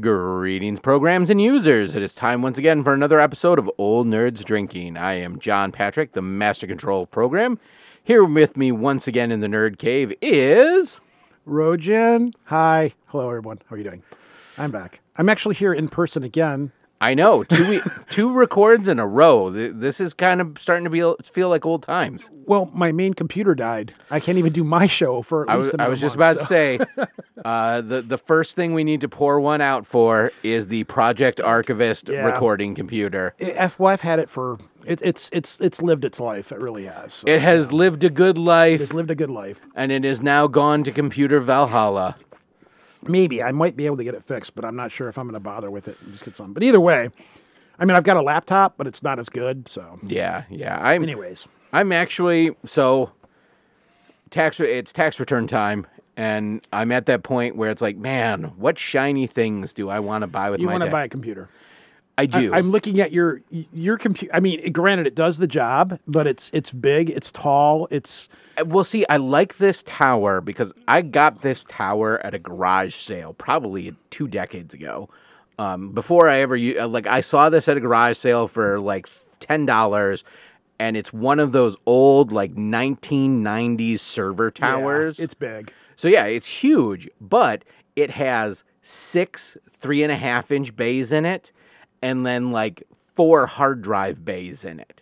Greetings, programs and users. It is time once again for another episode of Old Nerds Drinking. I am John Patrick, the Master Control Program. Here with me once again in the Nerd Cave is... Rojan. Hi. Hello, everyone. How are you doing? I'm back. I'm actually here in person again. I know. Two records in a row. This is kind of starting to feel like old times. Well, my main computer died. I can't even do my show for at least another month. I was just about to say, the first thing we need to pour one out for is the Project Archivist recording computer. I've had it for... It's lived its life. It really has. So, it has lived a good life. It's lived a good life. And it is now gone to Computer Valhalla. Maybe. I might be able to get it fixed, but I'm not sure if I'm going to bother with it and just get some. But either way, I mean, I've got a laptop, but it's not as good, so. Yeah. I'm actually, so, it's tax return time, and I'm at that point where it's like, man, what shiny things do I want to buy with my deck? You want to buy a computer. I do. I'm looking at your computer. I mean, granted, it does the job, but it's big, it's tall, it's... Well, see, I like this tower because I got this tower at a garage sale probably 2 decades ago. Before I ever... I saw this at a garage sale for, $10, and it's one of those old, 1990s server towers. Yeah, it's big. So, yeah, it's huge, but it has 6 3.5-inch bays in it. And then, 4 hard drive bays in it.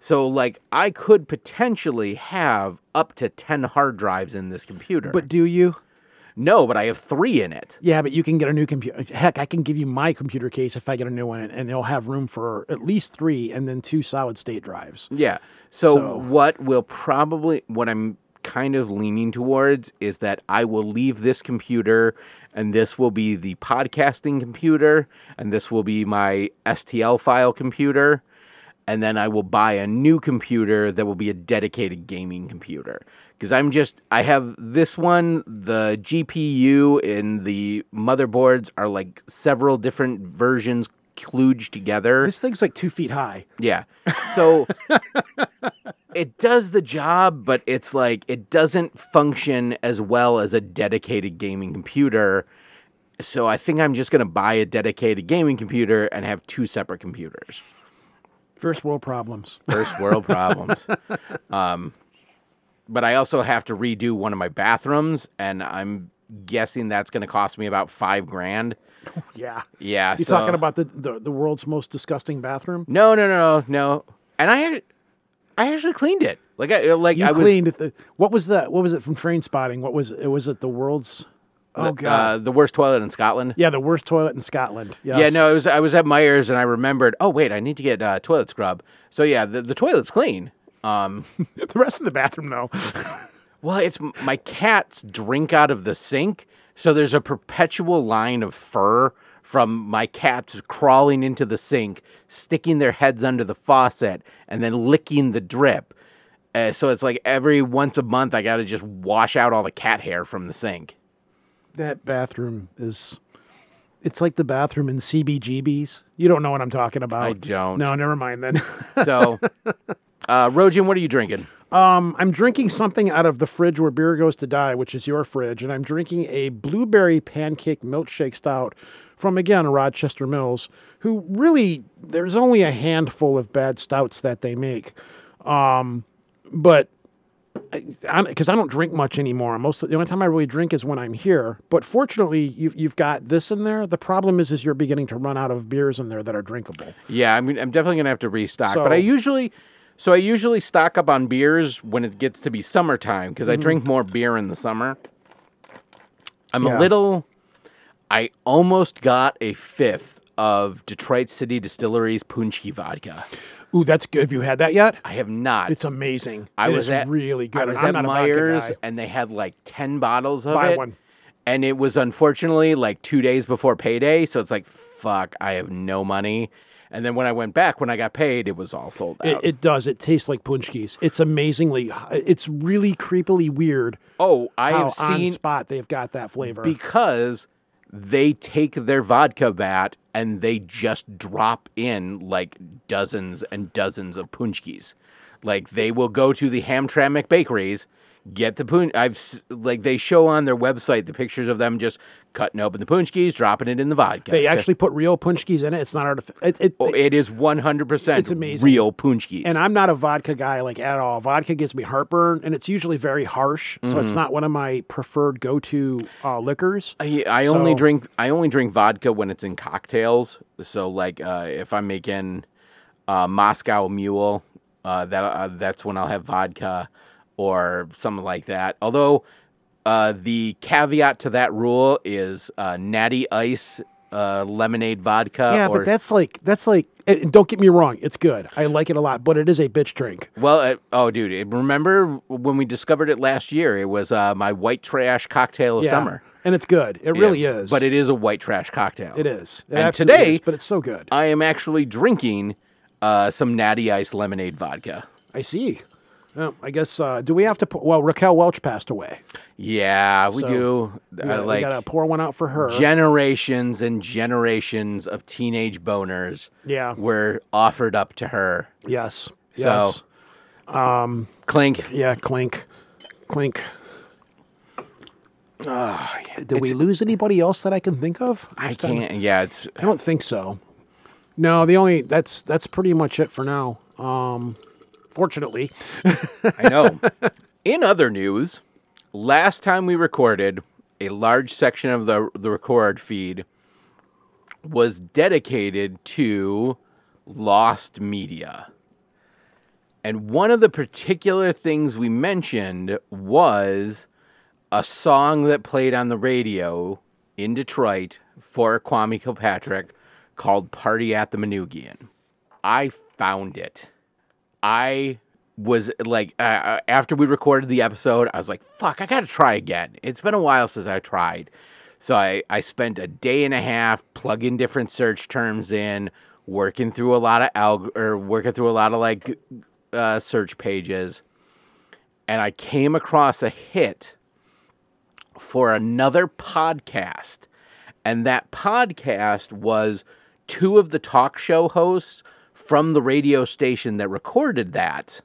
So, I could potentially have up to 10 hard drives in this computer. But do you? No, but I have 3 in it. Yeah, but you can get a new computer. Heck, I can give you my computer case if I get a new one, and it'll have room for at least 3 and then 2 solid-state drives. Yeah. So what I'm kind of leaning towards is that I will leave this computer, and this will be the podcasting computer, and this will be my STL file computer, and then I will buy a new computer that will be a dedicated gaming computer. Because I have this one, the GPU and the motherboards are several different versions kludged together. This thing's 2 feet high. Yeah. So it does the job, but it's it doesn't function as well as a dedicated gaming computer. So I think I'm just going to buy a dedicated gaming computer and have 2 separate computers. First world problems. But I also have to redo one of my bathrooms, and I'm guessing that's going to cost me about $5,000. Yeah. You're talking about the world's most disgusting bathroom? No. And I actually cleaned it. What was it from Trainspotting? Was it the world's? Oh God! The worst toilet in Scotland. Yeah, the worst toilet in Scotland. Yes. Yeah, no, I was at Myers and I remembered. Oh wait, I need to get toilet scrub. So yeah, the toilet's clean. The rest of the bathroom though. Well, it's my cats drink out of the sink. So there's a perpetual line of fur from my cats crawling into the sink, sticking their heads under the faucet, and then licking the drip. So it's every once a month, I got to just wash out all the cat hair from the sink. That bathroom is... It's like the bathroom in CBGB's. You don't know what I'm talking about. I don't. No, never mind then. So, Rojan, what are you drinking? I'm drinking something out of the fridge where beer goes to die, which is your fridge, and I'm drinking a blueberry pancake milkshake stout from, again, Rochester Mills, who really, there's only a handful of bad stouts that they make, but because I don't drink much anymore. The only time I really drink is when I'm here, but fortunately, you've got this in there. The problem is you're beginning to run out of beers in there that are drinkable. Yeah, I mean, I'm definitely going to have to restock, but I usually stock up on beers when it gets to be summertime because I drink more beer in the summer. I almost got a fifth of Detroit City Distillery's Paczki vodka. Ooh, that's good. Have you had that yet? I have not. It's amazing. It is really good. I was at Myers and they had 10 bottles of it. Buy one. And it was unfortunately 2 days before payday. So it's fuck, I have no money. And then when I went back, when I got paid, it was all sold out. It does. It tastes like Paczki's. It's really creepily weird. Oh, I have seen on spot they've got that flavor because they take their vodka vat and they just drop in dozens and dozens of Paczki's. They will go to the Hamtramck bakeries, get the poon. They show on their website the pictures of them just cutting open the punchkis, dropping it in the vodka. They actually put real punchkis in it. It's not artificial. It is 100%. It's amazing. Real punchkis. And I'm not a vodka guy at all. Vodka gives me heartburn, and it's usually very harsh, so it's not one of my preferred go-to liquors. I only drink vodka when it's in cocktails. So if I'm making Moscow Mule, that's when I'll have vodka. Or something like that. Although the caveat to that rule is Natty Ice lemonade vodka. Yeah, but that's like. Don't get me wrong, it's good. I like it a lot, but it is a bitch drink. Well, dude, remember when we discovered it last year? It was my white trash cocktail of summer. And it's good. It really is. But it is a white trash cocktail. It is. It and today, is, but it's so good. I am actually drinking some Natty Ice lemonade vodka. I see. Well, I guess, do we have to put... Well, Raquel Welch passed away. Yeah, we do. We got to pour one out for her. Generations and generations of teenage boners were offered up to her. Yes. So, yes. Clink. Yeah, clink. Clink. Did we lose anybody else that I can think of? I don't think so. No, that's pretty much it for now. Fortunately. I know. In other news, last time we recorded, a large section of the record feed was dedicated to lost media. And one of the particular things we mentioned was a song that played on the radio in Detroit for Kwame Kilpatrick called Party at the Manoogian. I found it. I was after we recorded the episode, I was like, fuck, I got to try again. It's been a while since I tried. So I spent a day and a half plugging different search terms in, working through a lot of search pages. And I came across a hit for another podcast. And that podcast was two of the talk show hosts from the radio station that recorded that,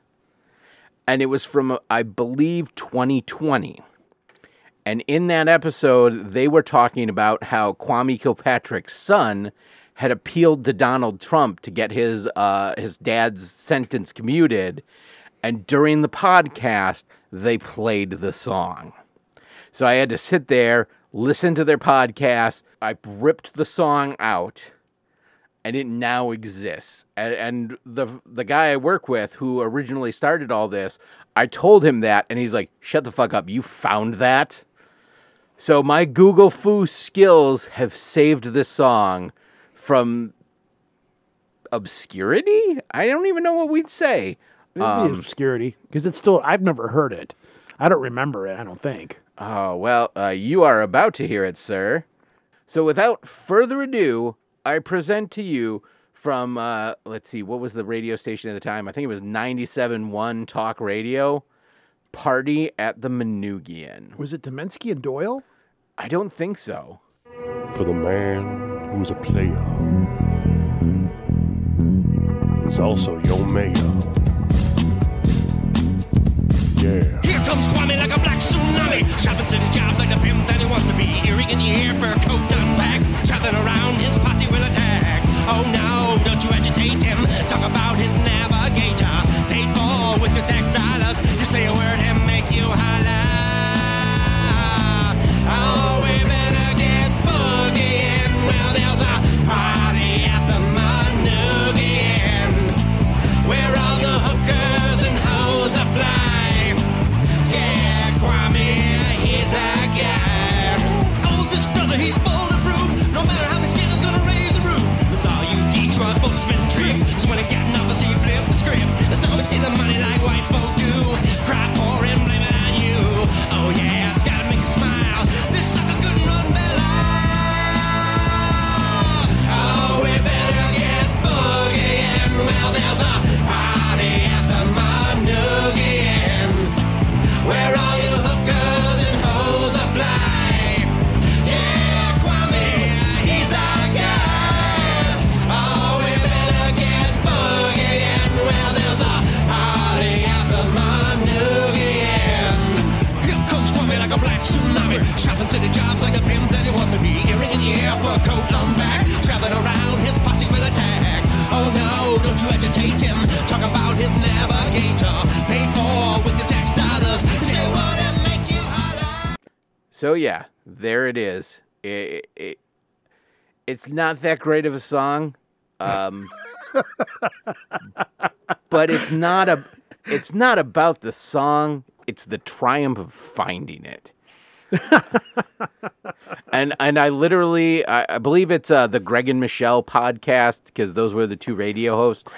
and it was from, I believe, 2020. And in that episode, they were talking about how Kwame Kilpatrick's son had appealed to Donald Trump to get his dad's sentence commuted, and during the podcast, they played the song. So I had to sit there, listen to their podcast, I ripped the song out, and it now exists. And the guy I work with who originally started all this, I told him that, and he's like, shut the fuck up, you found that? So my Google Foo skills have saved this song from obscurity? I don't even know what we'd say. It would be obscurity, because it's still, I've never heard it. I don't remember it, I don't think. Oh, well, you are about to hear it, sir. So without further ado, I present to you from, let's see, what was the radio station at the time? I think it was 97.1 Talk Radio, Party at the Manoogian. Was it Demensky and Doyle? I don't think so. For the man who's a player, is also your mayor. Yeah. Here comes Kwame like a black tsunami, shopping city jobs like the pimp that he wants to be, earring in your ear, fur coat and pack, traveling around, his posse will attack. Oh no, don't you agitate him, talk about his navigator, paid for with your tax dollars, you say a word and make you holler. Oh, we better get boogieing, well there's a party at the Manoogian, where all the hookers and hoes are flying. He's a guy. Oh, this brother, he's bold and rude. a coat on back, traveling around, his posse will attack. Oh no, don't you agitate him, talk about his navigator, paid for with your tax dollars, say what and make you holler. So yeah, there it is. It's not that great of a song, but it's not about the song, it's the triumph of finding it. And I literally, I believe it's the Greg and Michelle podcast, because those were the two radio hosts.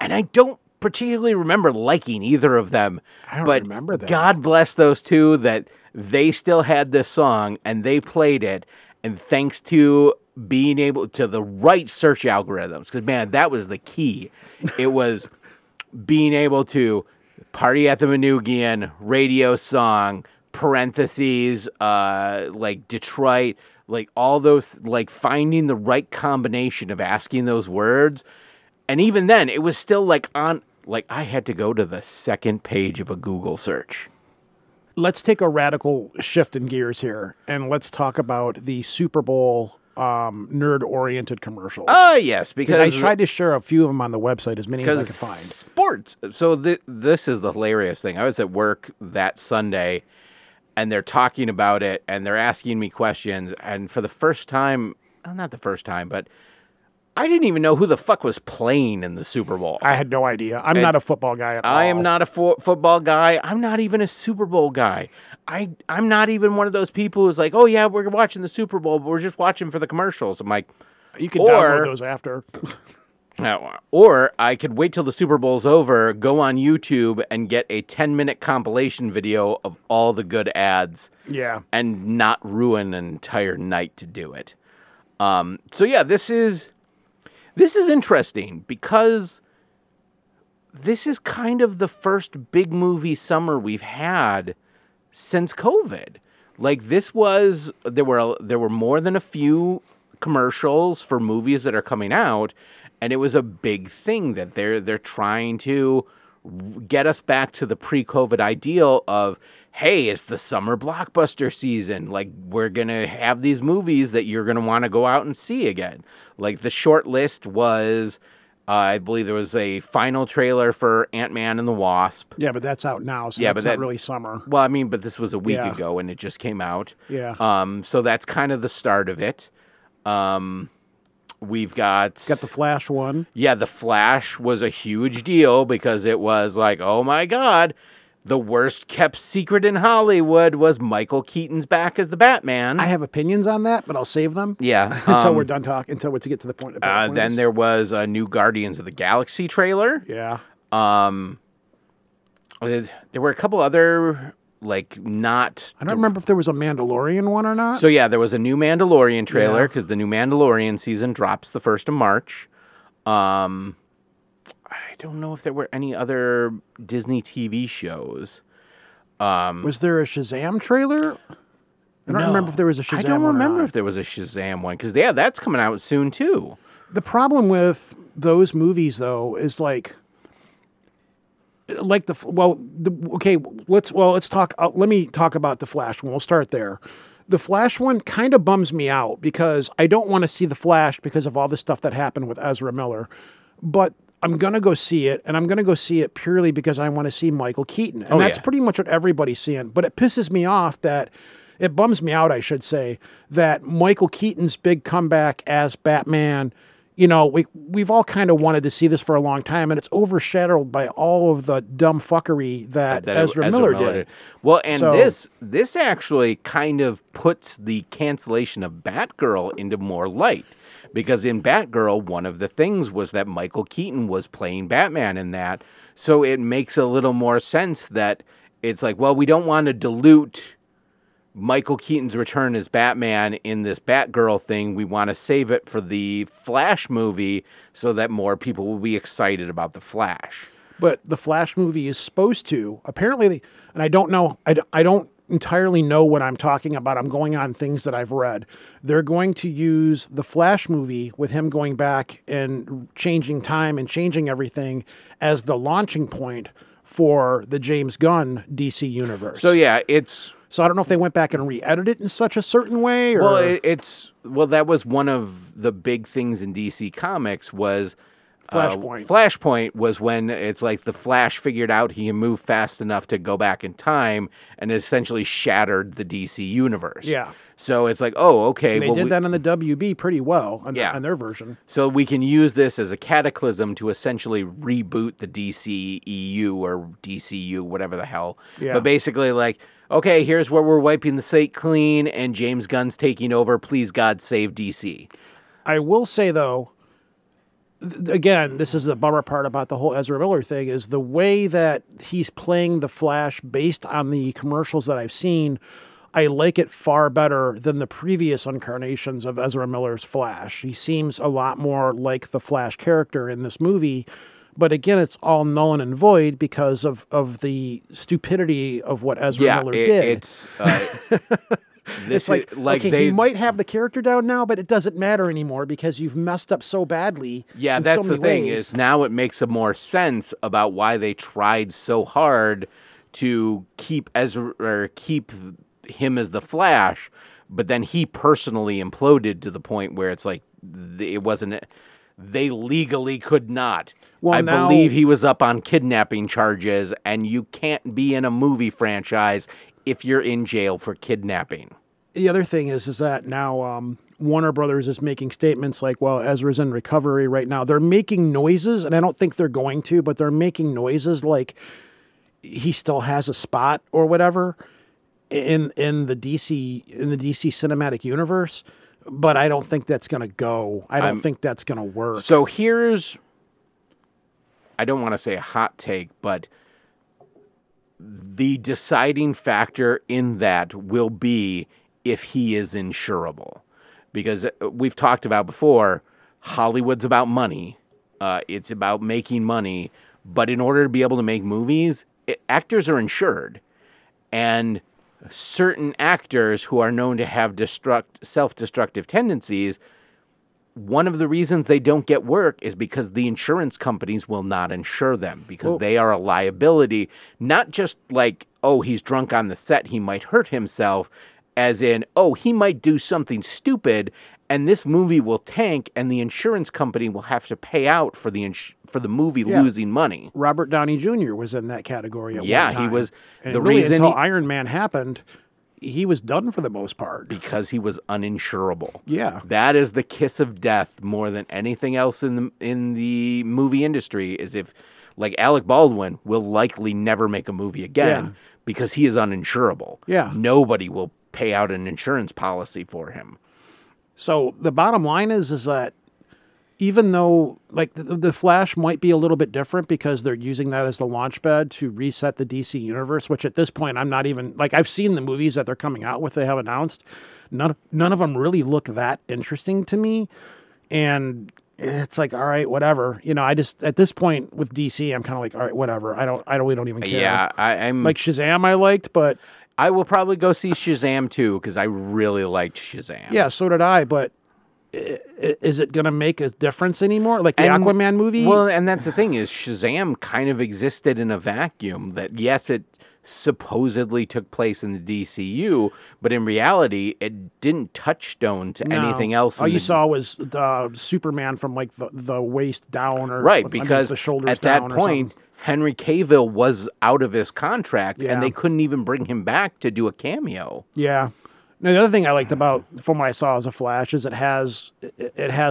And I don't particularly remember liking either of them. I don't remember that. God bless those two that they still had this song and they played it. And thanks to being able to the right search algorithms, because man, that was the key. It was being able to Party at the Manoogian radio song. Parentheses, like Detroit, like all those, like finding the right combination of asking those words. And even then, it was still like on, like I had to go to the second page of a Google search. Let's take a radical shift in gears here and let's talk about the Super Bowl nerd-oriented commercials. Oh, yes, because I tried to share a few of them on the website, as many as I could find. Sports. So this is the hilarious thing. I was at work that Sunday. And they're talking about it, and they're asking me questions. And for the first time, well, not the first time, but I didn't even know who the fuck was playing in the Super Bowl. I had no idea. I'm not a football guy at all. I am not a football guy. I'm not even a Super Bowl guy. I'm not even one of those people who's like, oh, yeah, we're watching the Super Bowl, but we're just watching for the commercials. I'm like, you can download those after. Or I could wait till the Super Bowl's over, go on YouTube, and get a 10-minute compilation video of all the good ads. Yeah. And not ruin an entire night to do it. So yeah, this is interesting because this is kind of the first big movie summer we've had since COVID. Like this was there were more than a few commercials for movies that are coming out. And it was a big thing that they're trying to get us back to the pre-COVID ideal of, hey, it's the summer blockbuster season. Like, we're going to have these movies that you're going to want to go out and see again. Like, the short list was, I believe there was a final trailer for Ant-Man and the Wasp. Yeah, but that's out now, so yeah, that's not really summer. Well, I mean, but this was a week ago, and it just came out. Yeah. So that's kind of the start of it. We've got the Flash one. Yeah, the Flash was a huge deal because it was like, oh my God, the worst kept secret in Hollywood was Michael Keaton's back as the Batman. I have opinions on that, but I'll save them. Yeah, until we're done talking. Until we get to the point. Then there was a new Guardians of the Galaxy trailer. Yeah. There were a couple other. Like, not... I don't remember if there was a Mandalorian one or not. So, yeah, there was a new Mandalorian trailer, because the new Mandalorian season drops the 1st of March. I don't know if there were any other Disney TV shows. Was there a Shazam trailer? I don't remember if there was a Shazam one. I don't remember if there was a Shazam one, because, yeah, that's coming out soon, too. The problem with those movies, though, is, like... let me talk about the Flash one. We'll start there. The Flash one kind of bums me out because I don't want to see the Flash because of all the stuff that happened with Ezra Miller, but I'm going to go see it, and I'm going to go see it purely because I want to see Michael Keaton. And that's pretty much what everybody's seeing, but it pisses me off that it bums me out, I should say, that Michael Keaton's big comeback as Batman, you know, we've all kind of wanted to see this for a long time, and it's overshadowed by all of the dumb fuckery that Ezra Miller did. Well, and so, this actually kind of puts the cancellation of Batgirl into more light, because in Batgirl, one of the things was that Michael Keaton was playing Batman in that, so it makes a little more sense that it's like, well, we don't want to dilute Michael Keaton's return as Batman in this Batgirl thing. We want to save it for the Flash movie so that more people will be excited about the Flash. But the Flash movie is supposed to, apparently, and I don't know, I don't entirely know what I'm talking about. I'm going on things that I've read. They're going to use the Flash movie with him going back and changing time and changing everything as the launching point for the James Gunn DC universe. So yeah, it's... So I don't know if they went back and re-edited it in such a certain way. Or... Well, that was one of the big things in DC Comics was... Flashpoint. Flashpoint was when it's like the Flash figured out he can move fast enough to go back in time and essentially shattered the DC universe. Yeah. So it's like, oh, okay. And they did that on the WB pretty well on their version. So we can use this as a cataclysm to essentially reboot the DCEU or DCU, whatever the hell. Yeah. But basically like, okay, here's where we're wiping the slate clean and James Gunn's taking over. Please, God, save DC. I will say, though, again, this is the bummer part about the whole Ezra Miller thing is the way that he's playing the Flash based on the commercials that I've seen. I like it far better than the previous incarnations of Ezra Miller's Flash. He seems a lot more like the Flash character in this movie. But again, it's all null and void because of the stupidity of what Ezra Miller did. It's... This he might have the character down now, but it doesn't matter anymore because you've messed up so badly. Yeah, that's the thing is now it makes more sense about why they tried so hard to keep Ezra or keep him as the Flash, but then he personally imploded to the point where it's like it wasn't. They legally could not. Well, I believe he was up on kidnapping charges, and you can't be in a movie franchise if you're in jail for kidnapping. The other thing is that now Warner Brothers is making statements like, well, Ezra's in recovery right now. They're making noises, and I don't think they're going to, but they're making noises like he still has a spot or whatever in the DC cinematic universe, but I don't think that's going to go. I don't think that's going to work. So here's, I don't want to say a hot take, but the deciding factor in that will be if he is insurable. Because we've talked about before, Hollywood's about money. It's about making money. But in order to be able to make movies, actors are insured. And certain actors who are known to have self-destructive tendencies, one of the reasons they don't get work is because the insurance companies will not insure them because they are a liability, not just like, oh, he's drunk on the set, he might hurt himself, as in, oh, he might do something stupid and this movie will tank and the insurance company will have to pay out for the movie losing money. Robert Downey Jr. was in that category at one time. He was. And the really reason until Iron Man happened, he was done for the most part. Because he was uninsurable. Yeah. That is the kiss of death more than anything else in the movie industry is if, like, Alec Baldwin will likely never make a movie again because he is uninsurable. Yeah. Nobody will pay out an insurance policy for him. So the bottom line is that even though, like, the Flash might be a little bit different because they're using that as the launch bed to reset the DC universe, which at this point I'm not even, like, I've seen the movies that they're coming out with, they have announced. None of them really look that interesting to me. And it's like, all right, whatever. You know, I just, at this point with DC, I'm kind of like, all right, whatever. We don't even care. Yeah, I'm... Like, Shazam I liked, but... I will probably go see Shazam, too, because I really liked Shazam. Yeah, so did I, but... Is it going to make a difference anymore? Like the Aquaman movie? Well, and that's the thing is Shazam kind of existed in a vacuum that, yes, it supposedly took place in the DCU, but in reality, it didn't touchstone to anything else. All you saw was Superman from like the waist down or right, because the shoulders at down that point, Henry Cavill was out of his contract and they couldn't even bring him back to do a cameo. Yeah. Now, the other thing I liked about from what I saw as a Flash is it has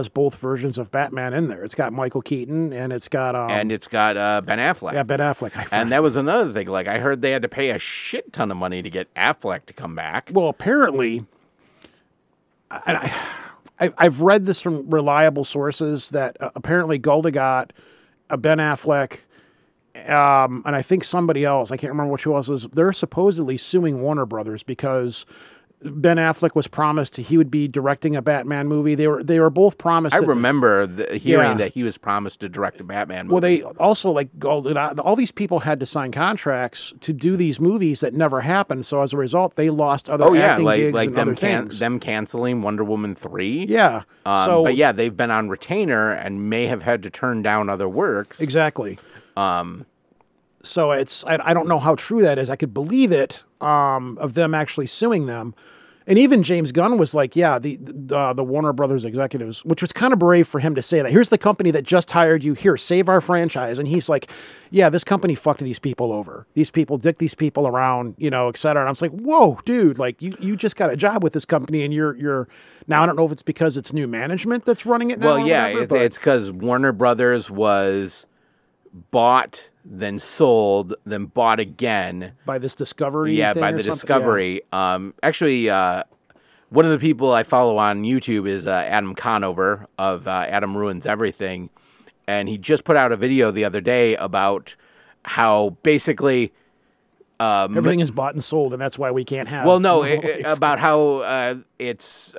both versions of Batman in there. It's got Michael Keaton and it's got Ben Affleck. Yeah, Ben Affleck. And that was another thing. Like I heard they had to pay a shit ton of money to get Affleck to come back. Well, apparently, and I've read this from reliable sources that apparently Golda got Ben Affleck. And I think somebody else. I can't remember who else was. They're supposedly suing Warner Brothers because Ben Affleck was promised he would be directing a Batman movie. They were both promised. I remember hearing that he was promised to direct a Batman movie. Well, they also like all these people had to sign contracts to do these movies that never happened. So as a result, they lost other acting gigs and other things. Them canceling Wonder Woman 3. Yeah. But they've been on retainer and may have had to turn down other works. Exactly. So it's, I don't know how true that is. I could believe it, of them actually suing them. And even James Gunn was like, yeah, the Warner Brothers executives, which was kind of brave for him to say that. Here's the company that just hired you. Here, save our franchise. And he's like, yeah, this company fucked these people over. These people dick these people around, you know, et cetera. And I was like, whoa, dude, like you just got a job with this company and you're now, I don't know if it's because it's new management that's running it now. Well, yeah, whatever, it's because Warner Brothers was bought, then sold, then bought again by this Discovery. Yeah, thing by the Discovery. Yeah. Actually, one of the people I follow on YouTube is Adam Conover of Adam Ruins Everything, and he just put out a video the other day about how basically everything is bought and sold, and that's why we can't have. Well, no, about how it's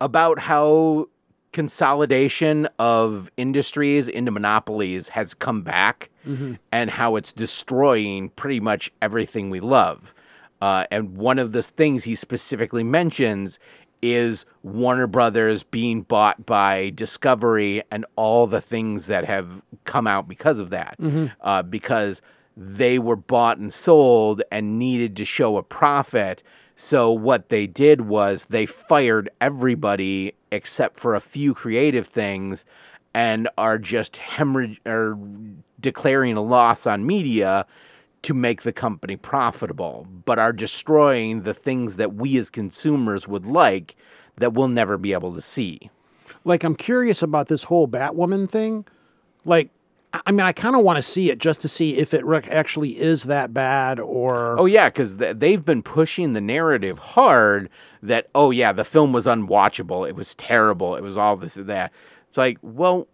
about how consolidation of industries into monopolies has come back, mm-hmm. and how it's destroying pretty much everything we love. And one of the things he specifically mentions is Warner Brothers being bought by Discovery and all the things that have come out because of that, mm-hmm. Because they were bought and sold and needed to show a profit. So what they did was they fired everybody except for a few creative things and are just declaring a loss on media to make the company profitable, but are destroying the things that we as consumers would like that we'll never be able to see. Like, I'm curious about this whole Batwoman thing. Like, I mean, I kind of want to see it just to see if it actually is that bad or... Oh, yeah, because they've been pushing the narrative hard that, oh, yeah, the film was unwatchable. It was terrible. It was all this and that. It's like, well,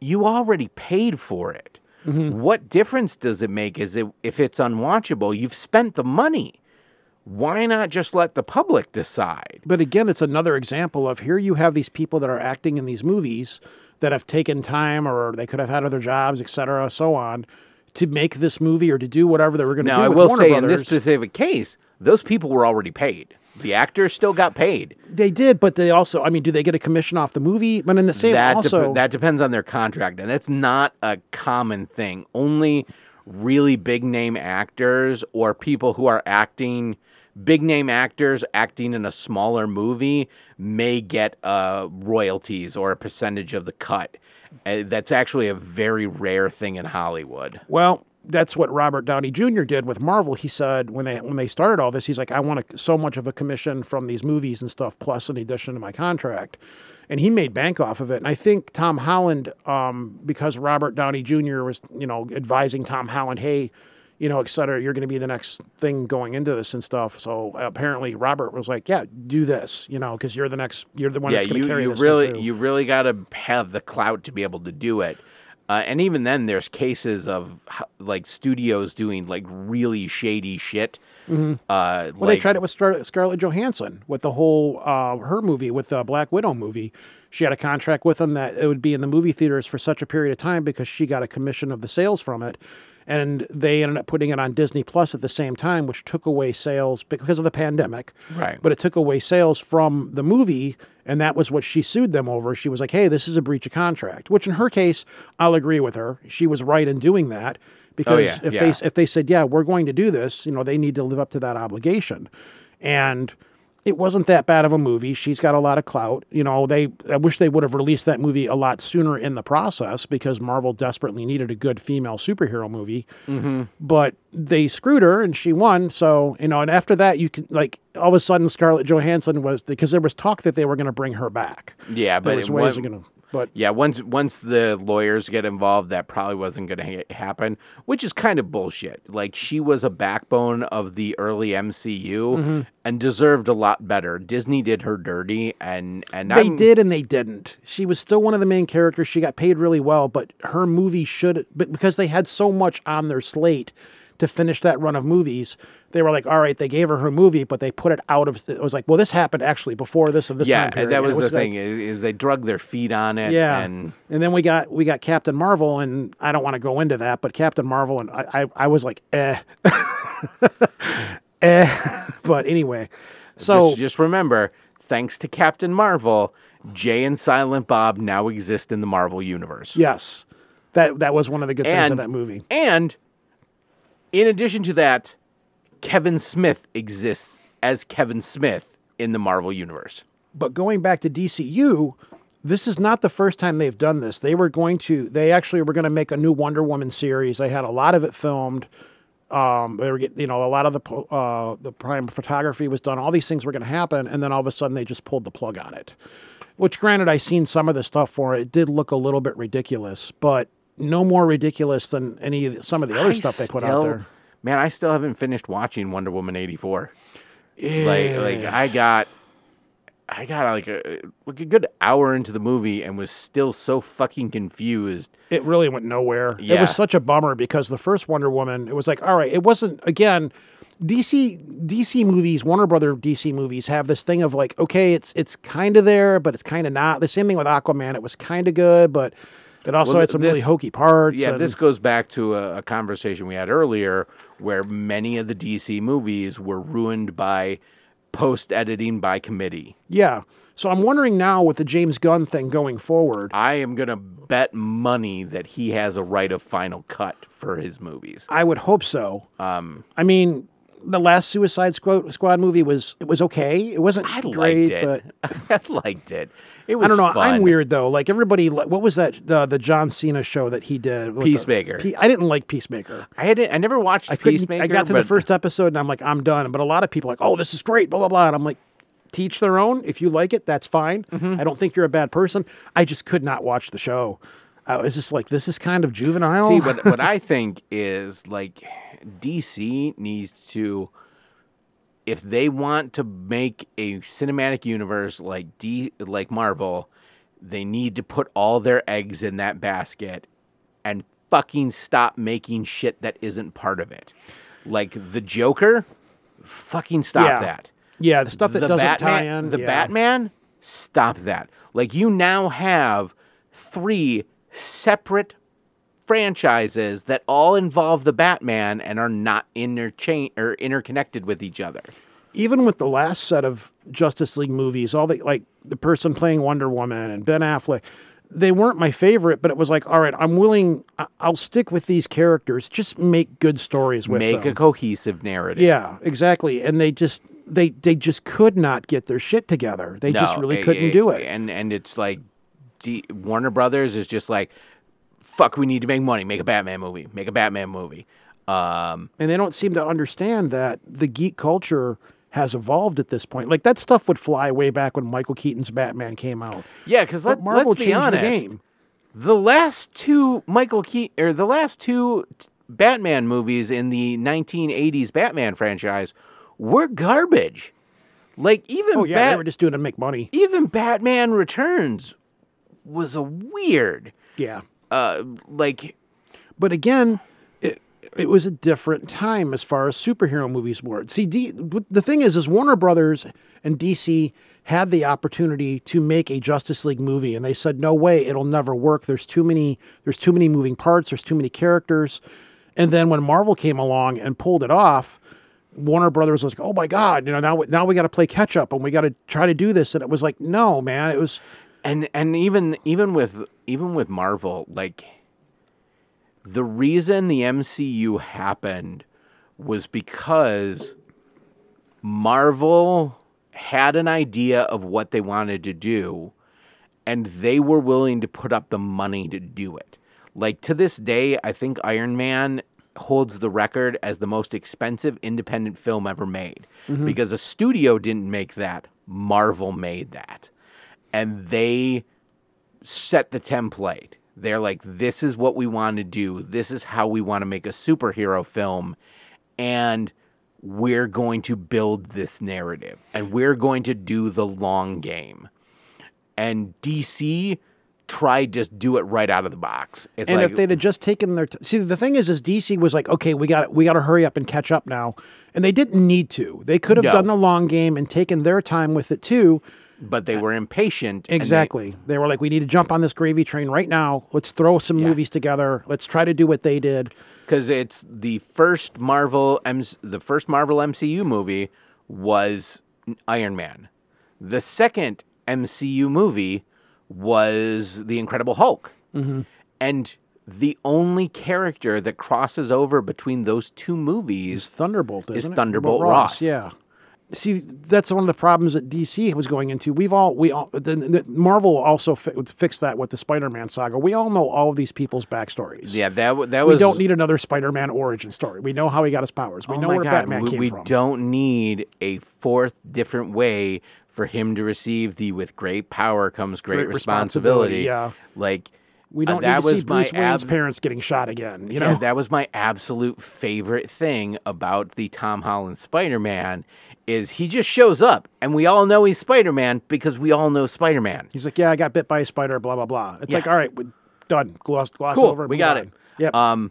you already paid for it. Mm-hmm. What difference does it make if it's unwatchable? You've spent the money. Why not just let the public decide? But again, it's another example of here you have these people that are acting in these movies that have taken time or they could have had other jobs, et cetera, so on, to make this movie or to do whatever they were going to do with Warner Brothers. Now, I will say in this specific case, those people were already paid. The actors still got paid. They did, but they also, I mean, do they get a commission off the movie? But in the same also... That depends on their contract, and that's not a common thing. Only really big-name actors or people who are acting... Big-name actors acting in a smaller movie may get royalties or a percentage of the cut. That's actually a very rare thing in Hollywood. Well, that's what Robert Downey Jr. did with Marvel. He said when they started all this, he's like, I want so much of a commission from these movies and stuff, plus in addition to my contract. And he made bank off of it. And I think Tom Holland, because Robert Downey Jr. was, you know, advising Tom Holland, hey, you know, et cetera, you're going to be the next thing going into this and stuff. So apparently Robert was like, yeah, do this, you know, because you're the one that's going to carry this. You really got to have the clout to be able to do it. And even then there's cases of like studios doing like really shady shit. Mm-hmm. Well, they tried it with Scarlett Johansson with the whole, her movie with the Black Widow movie. She had a contract with them that it would be in the movie theaters for such a period of time because she got a commission of the sales from it. And they ended up putting it on Disney Plus at the same time, which took away sales because of the pandemic. Right. But it took away sales from the movie, and that was what she sued them over. She was like, hey, this is a breach of contract, which in her case, I'll agree with her. She was right in doing that because if they said, yeah, we're going to do this, you know, they need to live up to that obligation. And it wasn't that bad of a movie. She's got a lot of clout. You know, I wish they would have released that movie a lot sooner in the process because Marvel desperately needed a good female superhero movie. Mm-hmm. But they screwed her and she won. So, you know, and after that, you can, like, all of a sudden Scarlett Johansson was, because there was talk that they were going to bring her back. Yeah, but once the lawyers get involved, that probably wasn't going to happen, which is kind of bullshit. Like, she was a backbone of the early MCU mm-hmm. and deserved a lot better. Disney did her dirty, and they did and they didn't. She was still one of the main characters. She got paid really well, but her movie because they had so much on their slate to finish that run of movies, they were like, all right, they gave her movie, but they put it out of... It was like, well, this happened actually before this and this time period. Yeah, that was the thing, is they drug their feet on it. Yeah, and then we got Captain Marvel, and I don't want to go into that, but Captain Marvel, and I was like, But anyway, so... Just remember, thanks to Captain Marvel, Jay and Silent Bob now exist in the Marvel Universe. Yes. That was one of the good things of that movie. And in addition to that, Kevin Smith exists as Kevin Smith in the Marvel Universe. But going back to DCU, this is not the first time they've done this. They actually were going to make a new Wonder Woman series. They had a lot of it filmed. A lot of the prime photography was done. All these things were going to happen, and then all of a sudden they just pulled the plug on it. Which, granted, I've seen some of the stuff for it. It did look a little bit ridiculous, but no more ridiculous than some of the other stuff they put out there. Man, I still haven't finished watching Wonder Woman 84. Yeah. I got a good hour into the movie and was still so fucking confused. It really went nowhere. Yeah. It was such a bummer because the first Wonder Woman, it was like, all right, it wasn't, again, DC movies, Warner Brothers DC movies have this thing of like, okay, it's kind of there, but it's kind of not. The same thing with Aquaman. It was kind of good, but it also had some really hokey parts. Yeah, this goes back to a conversation we had earlier where many of the DC movies were ruined by post-editing by committee. Yeah. So I'm wondering now with the James Gunn thing going forward. I am going to bet money that he has a right of final cut for his movies. I would hope so. I mean, the last Suicide Squad movie was okay. It wasn't great. But I liked it. It was I don't know. Fun. I'm weird, though. Like, everybody... What was that? The John Cena show that he did? Peacemaker. I didn't like Peacemaker. I never watched Peacemaker. I got to the first episode, and I'm like, I'm done. But a lot of people are like, oh, this is great, blah, blah, blah. And I'm like, teach their own. If you like it, that's fine. Mm-hmm. I don't think you're a bad person. I just could not watch the show. I was just like, this is kind of juvenile. See, what I think is, like... DC needs to, if they want to make a cinematic universe like Marvel, they need to put all their eggs in that basket and fucking stop making shit that isn't part of it. Like the Joker, fucking stop that. Yeah, the stuff that doesn't tie in. The Batman, stop that. Like you now have 3 separate franchises that all involve the Batman and are not interconnected with each other. Even with the last set of Justice League movies, the person playing Wonder Woman and Ben Affleck, they weren't my favorite, but it was like, all right, I'll stick with these characters. Just make good stories with them. Make a cohesive narrative. Yeah, exactly. And they just could not get their shit together. They just really couldn't do it. And it's like Warner Brothers is just like, fuck, we need to make money. Make a Batman movie. And they don't seem to understand that the geek culture has evolved at this point. Like, that stuff would fly way back when Michael Keaton's Batman came out. Yeah, because let's be honest. The last 2 Michael Keaton, or the last 2 Batman movies in the 1980s Batman franchise were garbage. Like, even they were just doing it to make money. Even Batman Returns was a weird... Yeah. But again, it was a different time as far as superhero movies were. See, the thing is Warner Brothers and DC had the opportunity to make a Justice League movie, and they said, "No way, it'll never work. There's too many moving parts. There's too many characters." And then when Marvel came along and pulled it off, Warner Brothers was like, "Oh my God, now we got to play catch up, and we got to try to do this." And it was like, "No, man, it was." And even with Marvel, like, the reason the MCU happened was because Marvel had an idea of what they wanted to do, and they were willing to put up the money to do it. Like, to this day, I think Iron Man holds the record as the most expensive independent film ever made. Mm-hmm. Because a studio didn't make that. Marvel made that. And they set the template. They're like, this is what we want to do. This is how we want to make a superhero film. And we're going to build this narrative. And we're going to do the long game. And DC tried to do it right out of the box. If they'd have just taken their... See, the thing is DC was like, okay, we got to hurry up and catch up now. And they didn't need to. They could have done the long game and taken their time with it too. But they were impatient. Exactly. They were like, we need to jump on this gravy train right now. Let's throw some movies together. Let's try to do what they did. Because it's the first Marvel MCU movie was Iron Man. The second MCU movie was The Incredible Hulk. Mm-hmm. And the only character that crosses over between those two movies is Thunderbolt, Thunderbolt Ross. Yeah. See, that's one of the problems that DC was going into. Marvel also fixed that with the Spider-Man saga. We all know all of these people's backstories. Yeah, that was. We don't need another Spider-Man origin story. We know how he got his powers. We know where Batman came from. We don't need a fourth different way for him to receive the "with great power comes great responsibility." Yeah, like. We don't need to see Bruce Wayne's parents getting shot again, you know? Yeah, that was my absolute favorite thing about the Tom Holland Spider-Man is he just shows up, and we all know he's Spider-Man because we all know Spider-Man. He's like, yeah, I got bit by a spider, blah, blah, blah. It's like, all right, done. Gloss cool, over. We got it. Yep.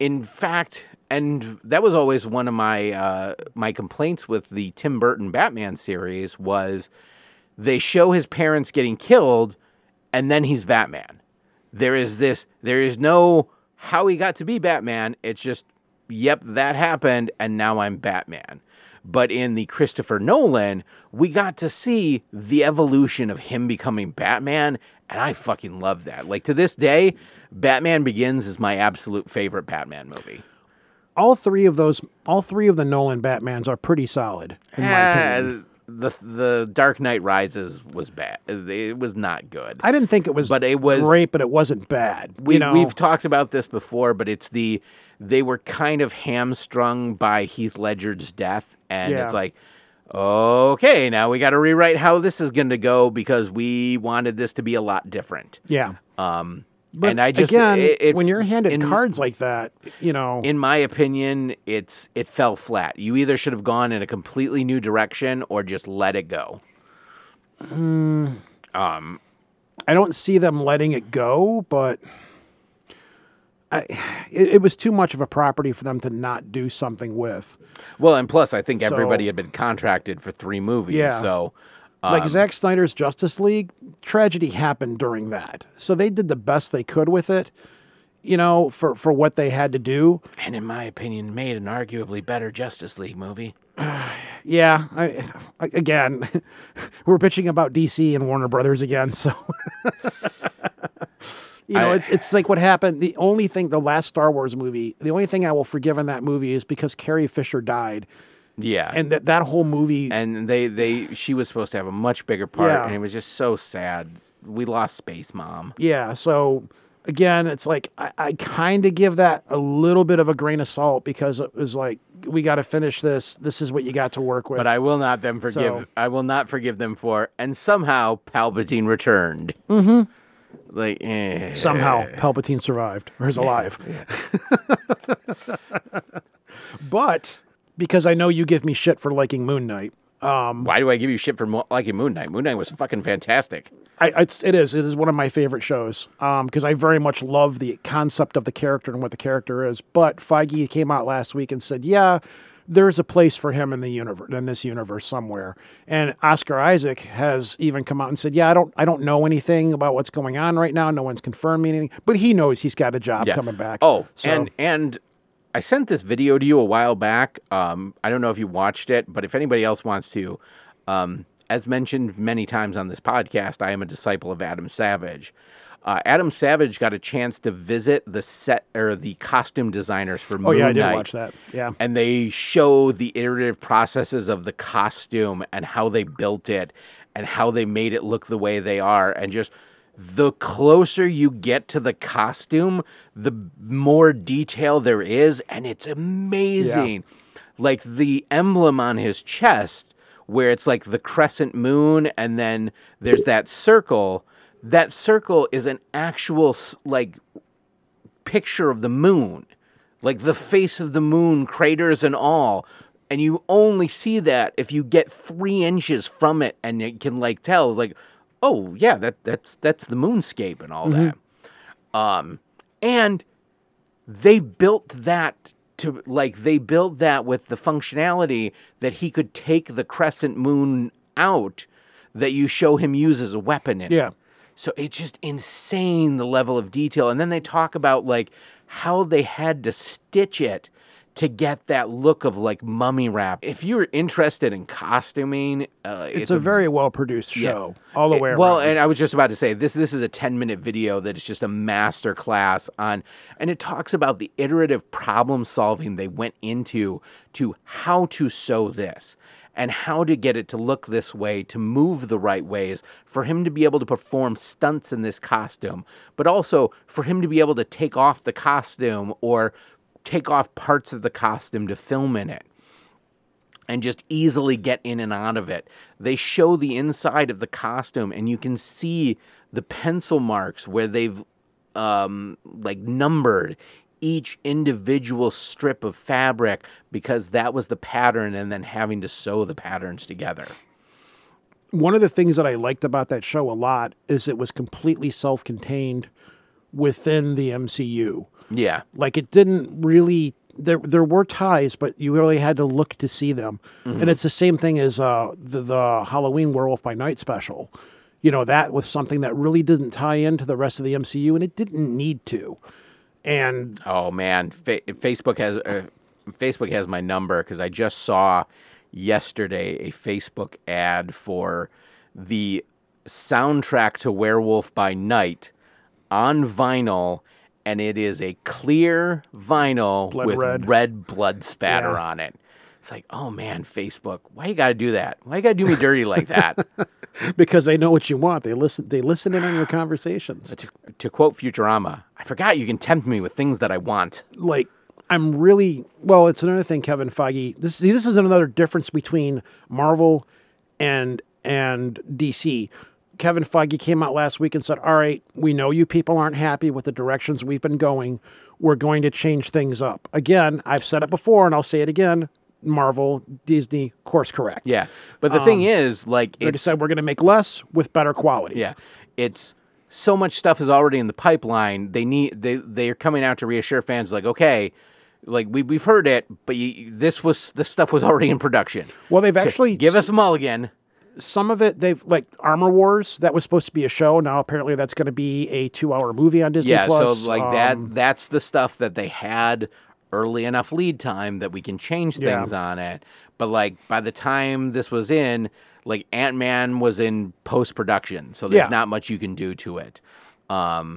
In fact, and that was always one of my my complaints with the Tim Burton Batman series was they show his parents getting killed, and then he's Batman. There is no how he got to be Batman. It's just, yep, that happened, and now I'm Batman. But in the Christopher Nolan, we got to see the evolution of him becoming Batman, and I fucking love that. Like, to this day, Batman Begins is my absolute favorite Batman movie. All three of the Nolan Batmans are pretty solid, in my opinion. The Dark Knight Rises was bad. It was not good. I didn't think it was, but it was great. But it wasn't bad. We've talked about this before, but it's they were kind of hamstrung by Heath Ledger's death, and it's like, okay, now we got to rewrite how this is going to go because we wanted this to be a lot different. Yeah. But and I just again, when you're handed cards like that, you know, in my opinion, it fell flat. You either should have gone in a completely new direction or just let it go. I don't see them letting it go, but it was too much of a property for them to not do something with. Well, and plus, I think everybody had been contracted for 3 movies, so. Like Zack Snyder's Justice League, tragedy happened during that. So they did the best they could with it, you know, for what they had to do. And in my opinion, made an arguably better Justice League movie. Again, we're bitching about DC and Warner Brothers again, so. It's like what happened. The last Star Wars movie, the only thing I will forgive in that movie is because Carrie Fisher died. Yeah. And that whole movie. And she was supposed to have a much bigger part, and it was just so sad. We lost Space Mom. Yeah, so, again, it's like, I kind of give that a little bit of a grain of salt because it was like, we got to finish this. This is what you got to work with. But I will not forgive them for, and somehow Palpatine returned. Mm-hmm. Like, somehow Palpatine survived, or is alive. But... because I know you give me shit for liking Moon Knight. Why do I give you shit for liking Moon Knight? Moon Knight was fucking fantastic. It is one of my favorite shows because I very much love the concept of the character and what the character is. But Feige came out last week and said, yeah, there's a place for him in the universe, in this universe somewhere. And Oscar Isaac has even come out and said, yeah, I don't know anything about what's going on right now. No one's confirmed anything. But he knows he's got a job coming back. Oh, so. And... I sent this video to you a while back. I don't know if you watched it, but if anybody else wants to, as mentioned many times on this podcast, I am a disciple of Adam Savage. Adam Savage got a chance to visit the set or the costume designers for Moon Knight. Oh, yeah, I did watch that. Yeah. And they show the iterative processes of the costume and how they built it and how they made it look the way they are and just... the closer you get to the costume, the more detail there is, and it's amazing. Yeah. Like the emblem on his chest, where it's like the crescent moon, and then there's that circle. That circle is an actual, like, picture of the moon. Like the face of the moon, craters and all. And you only see that if you get 3 inches from it, and it can, like, tell, like... oh, yeah, that's the moonscape and all that. And they built that with the functionality that he could take the crescent moon out that you show him use as a weapon in it. So it's just insane, the level of detail. And then they talk about, like, how they had to stitch it to get that look of like mummy wrap. If you're interested in costuming, it's a very well produced show all the way around. Well, and I was just about to say this is a 10-minute video that is just a master class on, and it talks about the iterative problem solving they went into to how to sew this and how to get it to look this way, to move the right ways, for him to be able to perform stunts in this costume, but also for him to be able to take off the costume or take off parts of the costume to film in it and just easily get in and out of it. They show the inside of the costume, and you can see the pencil marks where they've numbered each individual strip of fabric because that was the pattern, and then having to sew the patterns together. One of the things that I liked about that show a lot is it was completely self-contained within the MCU. Yeah. Like it didn't really, there were ties, but you really had to look to see them. Mm-hmm. And it's the same thing as the Halloween Werewolf by Night special. You know, that was something that really didn't tie into the rest of the MCU, and it didn't need to. And oh man, Facebook has my number, because I just saw yesterday a Facebook ad for the soundtrack to Werewolf by Night on vinyl, and it is a clear vinyl with red blood spatter on it. It's like, oh man, Facebook, why you gotta do that? Why you gotta do me dirty like that? Because they know what you want. They listen in on your conversations. To quote Futurama, I forgot you can tempt me with things that I want. Like, I'm really, well, it's another thing, Kevin Feige. This is another difference between Marvel and DC. Kevin Feige came out last week and said, all right, we know you people aren't happy with the directions we've been going. We're going to change things up. Again, I've said it before and I'll say it again. Marvel, Disney, course correct. Yeah. But the thing is, like, they decided we're going to make less with better quality. Yeah. It's so much stuff is already in the pipeline. They are coming out to reassure fans, like, okay, like we've heard it, but this stuff was already in production. Well, they've actually give us a mulligan. Some of it, they've, like, Armor Wars, that was supposed to be a show. Now, apparently, that's going to be a 2-hour movie on Disney Plus. Yeah, so, like, that's the stuff that they had early enough lead time that we can change things on it. But, like, by the time this was in, like, Ant-Man was in post-production, so there's not much you can do to it. But,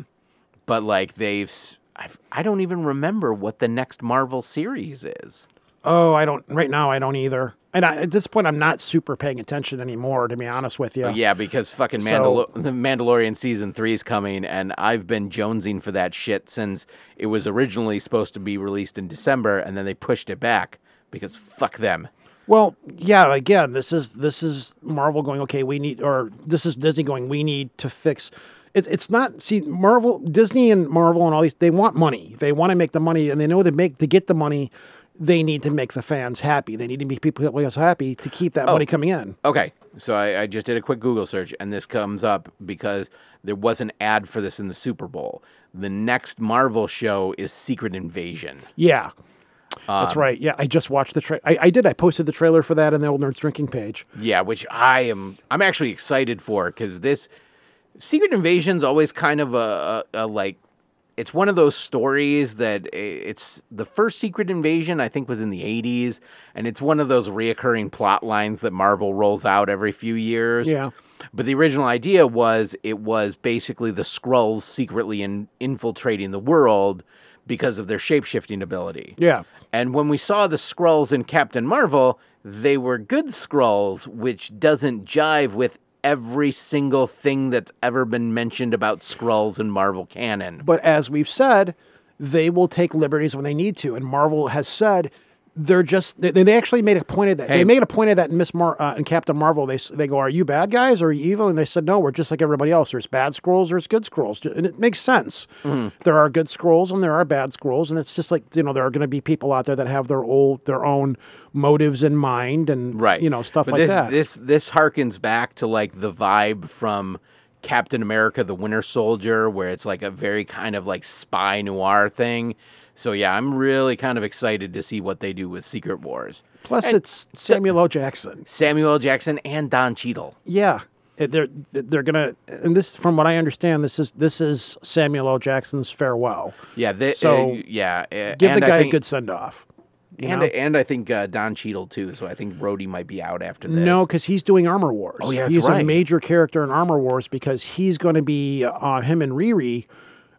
like, I don't even remember what the next Marvel series is. Oh, I don't, right now I don't either. And at this point, I'm not super paying attention anymore, to be honest with you. Yeah, because fucking the Mandalorian Season 3 is coming, and I've been jonesing for that shit since it was originally supposed to be released in December, and then they pushed it back, because fuck them. Well, yeah, again, this is Marvel going, okay, we need, or this is Disney going, we need to fix. It's not, see, Marvel, Disney and Marvel and all these, they want money. They want to make the money, and they know to get the money, they need to make the fans happy. They need to make people happy to keep that money coming in. Okay, so I just did a quick Google search, and this comes up because there was an ad for this in the Super Bowl. The next Marvel show is Secret Invasion. Yeah, that's right. Yeah, I just watched the trailer. I did. I posted the trailer for that on the Old Nerds Drinking page. Yeah, which I'm actually excited for, because this Secret Invasion's always kind of a like, it's one of those stories that it's the first Secret Invasion, I think, was in the 80s. And it's one of those reoccurring plot lines that Marvel rolls out every few years. Yeah. But the original idea was it was basically the Skrulls secretly infiltrating the world because of their shape-shifting ability. Yeah. And when we saw the Skrulls in Captain Marvel, they were good Skrulls, which doesn't jive with every single thing that's ever been mentioned about Skrulls in Marvel canon. But as we've said, they will take liberties when they need to, and Marvel has said they're just. They actually made a point of that. Hey. They made a point of that in in Captain Marvel. They go, "Are you bad guys? Or are you evil?" And they said, "No, we're just like everybody else. There's bad Skrulls, there's good Skrulls," and it makes sense. Mm-hmm. There are good Skrulls and there are bad Skrulls, and it's just like, you know, there are going to be people out there that have their own motives in mind, and right. You know, stuff but like that. This harkens back to like the vibe from Captain America: The Winter Soldier, where it's like a very kind of like spy noir thing. So, yeah, I'm really kind of excited to see what they do with Secret Wars. Plus, and it's Samuel L. Jackson. Samuel L. Jackson and Don Cheadle. Yeah. They're going to, and this, from what I understand, this is Samuel L. Jackson's farewell. Yeah. Give the guy a good send-off. And I think Don Cheadle, too, so I think Rhodey might be out after this. No, because he's doing Armor Wars. Oh, yeah, that's he's right. A major character in Armor Wars because he's going to be, him and Riri,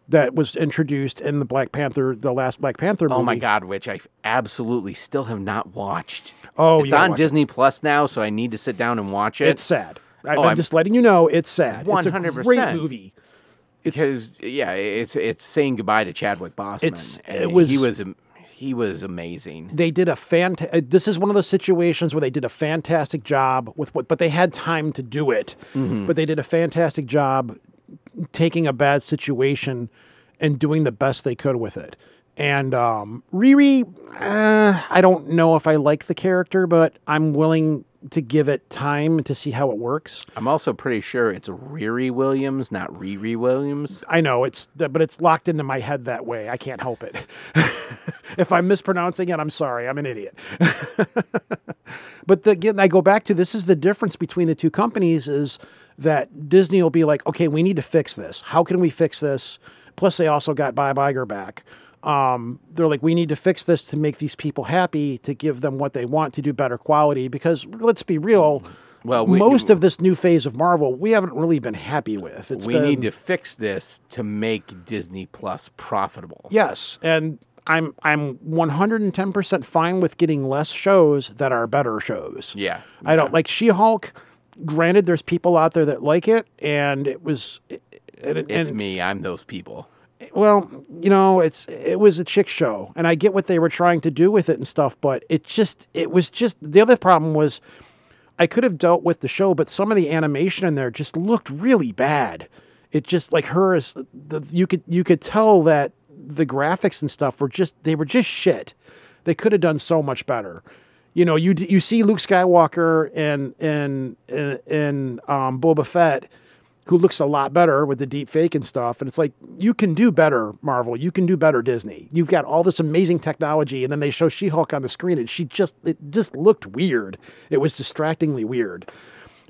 that was introduced in the Black Panther, the last Black Panther movie. Oh, my God, which I absolutely still have not watched. Oh, it's on Disney Plus now, so I need to sit down and watch it. It's sad. I'm just letting you know, it's sad. 100%. It's a great movie. Because, it's saying goodbye to Chadwick Boseman. He was amazing. They did a fantastic... This is one of those situations where they did a fantastic job with what... But they had time to do it. Mm-hmm. But they did a fantastic job taking a bad situation and doing the best they could with it. And Riri, I don't know if I like the character, but I'm willing to give it time to see how it works. I'm also pretty sure it's Riri Williams, not Riri Williams. I know, but it's locked into my head that way. I can't help it. If I'm mispronouncing it, I'm sorry. I'm an idiot. But again, I go back to this is the difference between the two companies is that Disney will be like, okay, we need to fix this. How can we fix this? Plus, they also got Bob Iger back. They're like, we need to fix this to make these people happy, to give them what they want, to do better quality, because let's be real, most of this new phase of Marvel, we haven't really been happy with. We need to fix this to make Disney Plus profitable. Yes, and I'm 110% fine with getting less shows that are better shows. Yeah. I don't like She-Hulk. Granted, there's people out there that like it, and it was... It's me, I'm those people. Well, it was a chick show, and I get what they were trying to do with it and stuff, but it was just the other problem was I could have dealt with the show, but some of the animation in there just looked really bad. It just like you could tell that the graphics and stuff were just shit. They could have done so much better. You know, you see Luke Skywalker and Boba Fett, who looks a lot better with the deep fake and stuff. And it's like, you can do better, Marvel. You can do better, Disney. You've got all this amazing technology. And then they show She-Hulk on the screen, and it just looked weird. It was distractingly weird.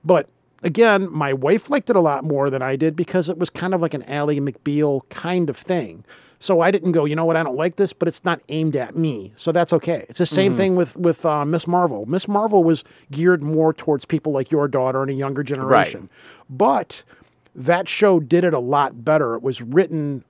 But again, my wife liked it a lot more than I did because it was kind of like an Ally McBeal kind of thing. So I didn't go, you know what, I don't like this, but it's not aimed at me. So that's okay. It's the same thing with Ms. Marvel. Ms. Marvel was geared more towards people like your daughter and a younger generation. Right. But... that show did it a lot better. It was written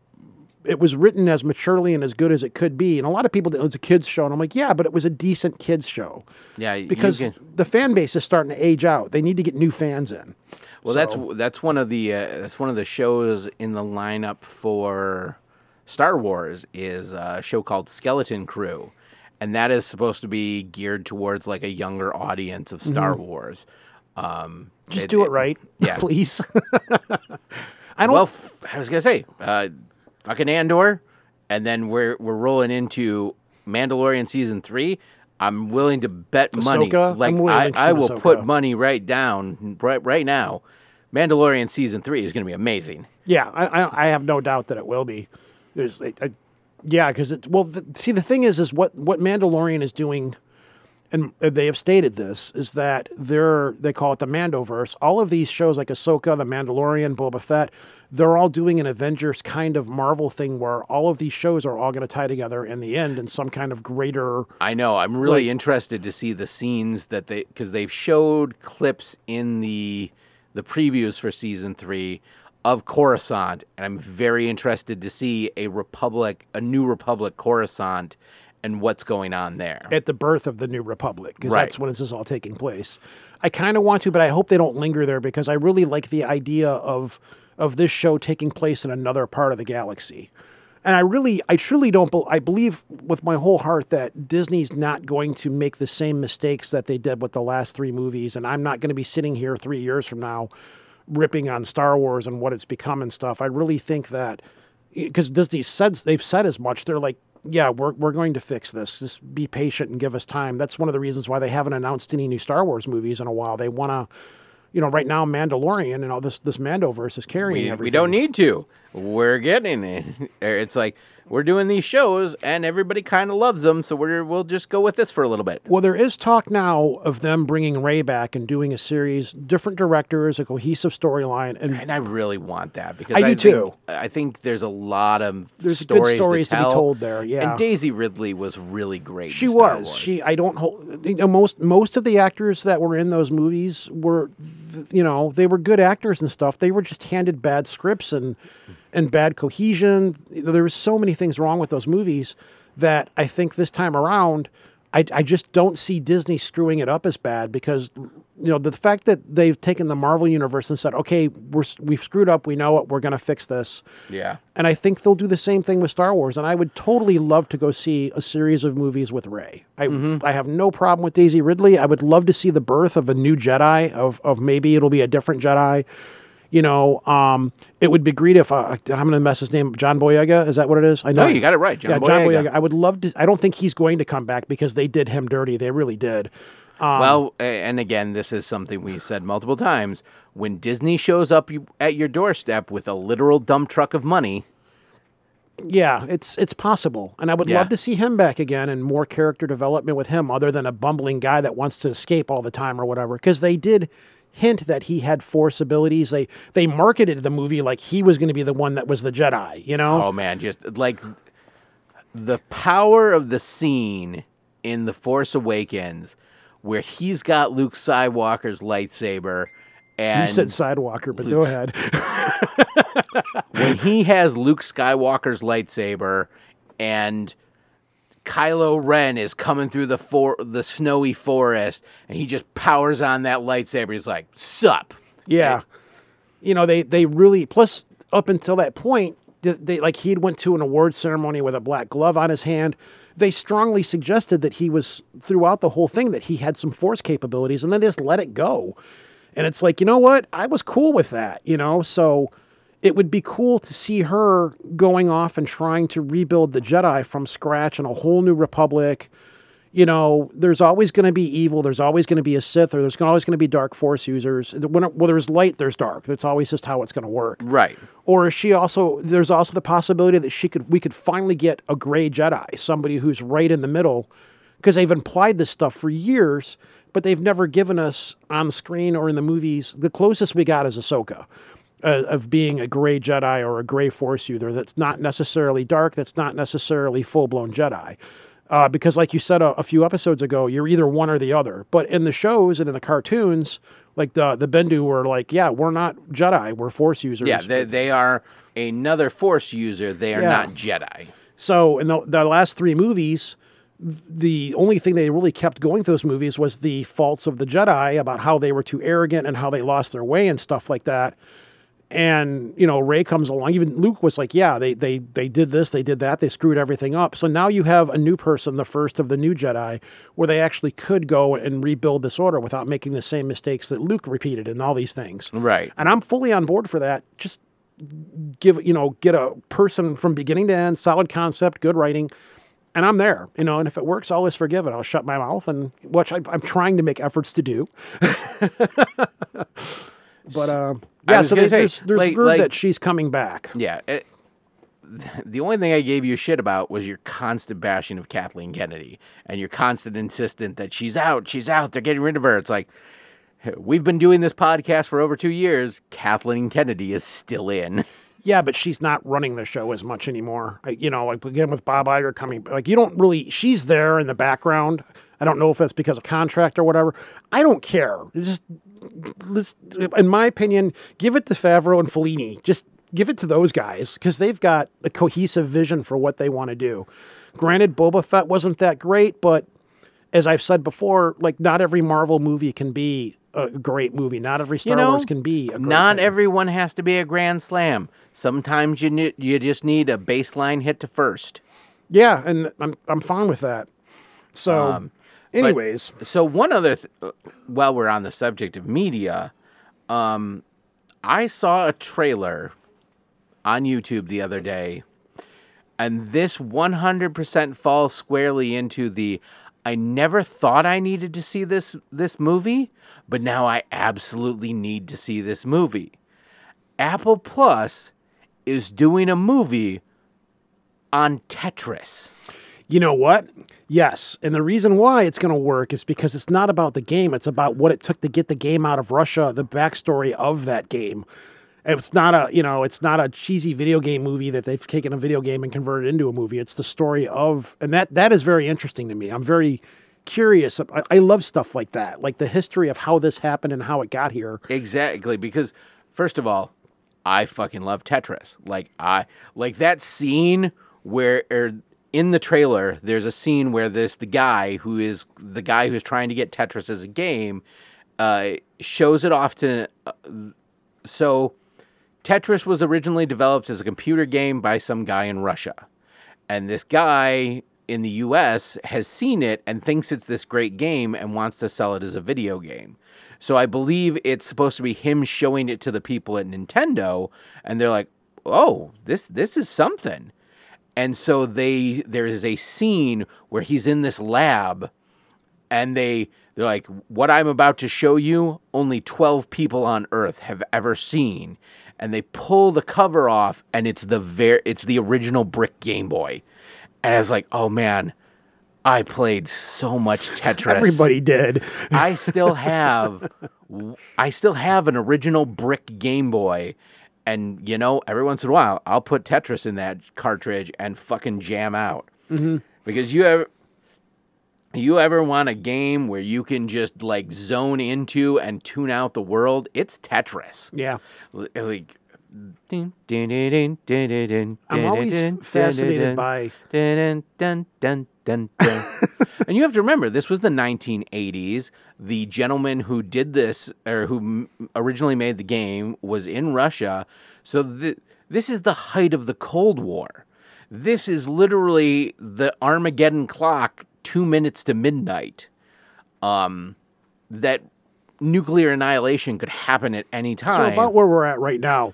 as maturely and as good as it could be. And a lot of people, it was a kids show, and I'm like, yeah, but it was a decent kids show. Yeah, because the fan base is starting to age out. They need to get new fans in. Well, that's one of the shows in the lineup for Star Wars is a show called Skeleton Crew, and that is supposed to be geared towards like a younger audience of Star Wars. Just do it right, yeah. Please. I don't. Well, I was gonna say, fucking Andor, and then we're rolling into Mandalorian season 3. I'm willing to bet money. Like I will put money right now. Mandalorian season 3 is gonna be amazing. Yeah, I have no doubt that it will be. The thing is what Mandalorian is doing. And they have stated this, is that they call it the Mandoverse. All of these shows like Ahsoka, The Mandalorian, Boba Fett, they're all doing an Avengers kind of Marvel thing where all of these shows are all going to tie together in the end in some kind of greater... I know. I'm really interested to see the scenes that they... Because they've showed clips in the previews for Season 3 of Coruscant. And I'm very interested to see a new Republic Coruscant and what's going on there. At the birth of the New Republic, because that's when this is all taking place. I kind of want to, but I hope they don't linger there, because I really like the idea of this show taking place in another part of the galaxy. And I believe with my whole heart that Disney's not going to make the same mistakes that they did with the last 3 movies, and I'm not going to be sitting here 3 years from now ripping on Star Wars and what it's become and stuff. I really think that, because Disney said, they've said as much, they're like, yeah, we're going to fix this. Just be patient and give us time. That's one of the reasons why they haven't announced any new Star Wars movies in a while. They want to, right now Mandalorian and all this Mandoverse is carrying everything. We don't need to. We're getting it. It's like we're doing these shows and everybody kind of loves them, so we'll just go with this for a little bit. Well, there is talk now of them bringing Ray back and doing a series, different directors, a cohesive storyline. And I really want that because I do too. I think there's a lot of stories to be told there. Yeah, and Daisy Ridley was really great. She was. Most of the actors that were in those movies were, you know, they were good actors and stuff. They were just handed bad scripts and bad cohesion. There was so many things wrong with those movies that I think this time around, I just don't see Disney screwing it up as bad because, you know, the fact that they've taken the Marvel universe and said, okay, we've screwed up, we know it, we're going to fix this. Yeah. And I think they'll do the same thing with Star Wars, and I would totally love to go see a series of movies with Rey. I have no problem with Daisy Ridley. I would love to see the birth of a new Jedi, of maybe it'll be a different Jedi. You know, it would be great if I'm going to mess his name up. John Boyega, is that what it is? I know. No, you got it right. John Boyega. I would love to. I don't think he's going to come back because they did him dirty. They really did. Well, and again, this is something we've said multiple times. When Disney shows up at your doorstep with a literal dump truck of money. Yeah, it's possible. And I would love to see him back again and more character development with him other than a bumbling guy that wants to escape all the time or whatever. Because they did hint that he had Force abilities. They marketed the movie like he was going to be the one that was the Jedi, you know? Oh, man, just like the power of the scene in The Force Awakens where he's got Luke Skywalker's lightsaber and... You said Sidewalker, but go ahead. When he has Luke Skywalker's lightsaber and... Kylo Ren is coming through the snowy forest, and he just powers on that lightsaber. He's like, sup. Yeah. Right? You know, they really, plus up until that point, he'd went to an award ceremony with a black glove on his hand. They strongly suggested that he was, throughout the whole thing, that he had some Force capabilities, and then just let it go. And it's like, you know what? I was cool with that, you know? So... It would be cool to see her going off and trying to rebuild the Jedi from scratch and a whole new republic. You know, there's always going to be evil. There's always going to be a Sith, or there's always going to be dark Force users. When there's light, there's dark. That's always just how it's going to work. Right. Or is she also, there's also the possibility that we could finally get a gray Jedi, somebody who's right in the middle, because they've implied this stuff for years, but they've never given us on screen or in the movies. The closest we got is Ahsoka. Of being a gray Jedi or a gray Force user that's not necessarily dark, that's not necessarily full-blown Jedi. Because like you said a few episodes ago, you're either one or the other. But in the shows and in the cartoons, like the Bendu were like, yeah, we're not Jedi, we're Force users. Yeah, they are another Force user, they are not Jedi. So in the last three movies... The only thing they really kept going through those movies was the faults of the Jedi about how they were too arrogant and how they lost their way and stuff like that. And, you know, Rey comes along. Even Luke was like, yeah, they did this, they did that, they screwed everything up. So now you have a new person, the first of the new Jedi, where they actually could go and rebuild this order without making the same mistakes that Luke repeated and all these things. Right. And I'm fully on board for that. Just get a person from beginning to end, solid concept, good writing, and I'm there, you know, and if it works, I'll always forgive it. I'll shut my mouth, and which I'm trying to make efforts to do. But, there's word that she's coming back. Yeah. The only thing I gave you shit about was your constant bashing of Kathleen Kennedy and your constant insistence that she's out, they're getting rid of her. It's like, we've been doing this podcast for over 2 years. Kathleen Kennedy is still in. Yeah, but she's not running the show as much anymore. Again, with Bob Iger coming, she's there in the background. I don't know if that's because of contract or whatever. I don't care. Just, in my opinion, give it to Favreau and Fellini. Just give it to those guys because they've got a cohesive vision for what they want to do. Granted, Boba Fett wasn't that great, but as I've said before, like not every Marvel movie can be a great movie. Not every Star Wars can be a great movie. Everyone has to be a grand slam. Sometimes you just need a baseline hit to first. Yeah, and I'm fine with that. So anyways. So one other while we're on the subject of media, I saw a trailer on YouTube the other day, and this 100% falls squarely into the I never thought I needed to see this movie, but now I absolutely need to see this movie. Apple Plus is doing a movie on Tetris. You know what? Yes. And the reason why it's going to work is because it's not about the game. It's about what it took to get the game out of Russia, the backstory of that game. It's not a, you know, it's not a cheesy video game movie that they've taken a video game and converted into a movie. It's the story of, and that is very interesting to me. I'm very curious. I love stuff like that, like the history of how this happened and how it got here. Exactly, because first of all, I fucking love Tetris. Like I that scene where in the trailer, there's a scene where the guy who's trying to get Tetris as a game shows it off to so. Tetris was originally developed as a computer game by some guy in Russia. And this guy in the US has seen it and thinks it's this great game and wants to sell it as a video game. So I believe it's supposed to be him showing it to the people at Nintendo, and they're like, "Oh, this is something." And so there is a scene where he's in this lab and they're like, "What I'm about to show you, only 12 people on Earth have ever seen." And they pull the cover off, and it's the original brick Game Boy. And I was like, oh, man, I played so much Tetris. Everybody did. I still have an original brick Game Boy. And, you know, every once in a while, I'll put Tetris in that cartridge and fucking jam out. Mm-hmm. Because you ever want a game where you can just, like, zone into and tune out the world? It's Tetris. Yeah. Like, I'm always fascinated by... And you have to remember, this was the 1980s. The gentleman who did this, or who originally made the game, was in Russia. So this is the height of the Cold War. This is literally the Armageddon clock, 2 minutes to midnight, that nuclear annihilation could happen at any time. So about where we're at right now.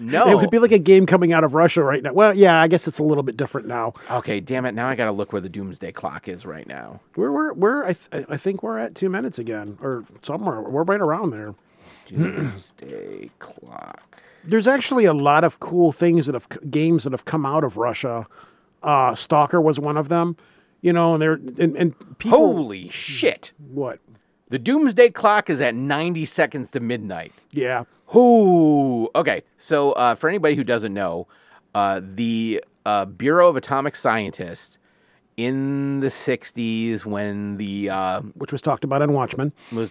No. It would be like a game coming out of Russia right now. Well, yeah, I guess it's a little bit different now. Okay, damn it. Now I got to look where the doomsday clock is right now. I think we're at 2 minutes again, or somewhere. We're right around there. Doomsday clock. There's actually a lot of cool things games that have come out of Russia. Stalker was one of them. You know, and people... Holy shit! What? The doomsday clock is at 90 seconds to midnight. Yeah. Ooh. Okay, so for anybody who doesn't know, the Bureau of Atomic Scientists in the 60s when the... which was talked about in Watchmen. When we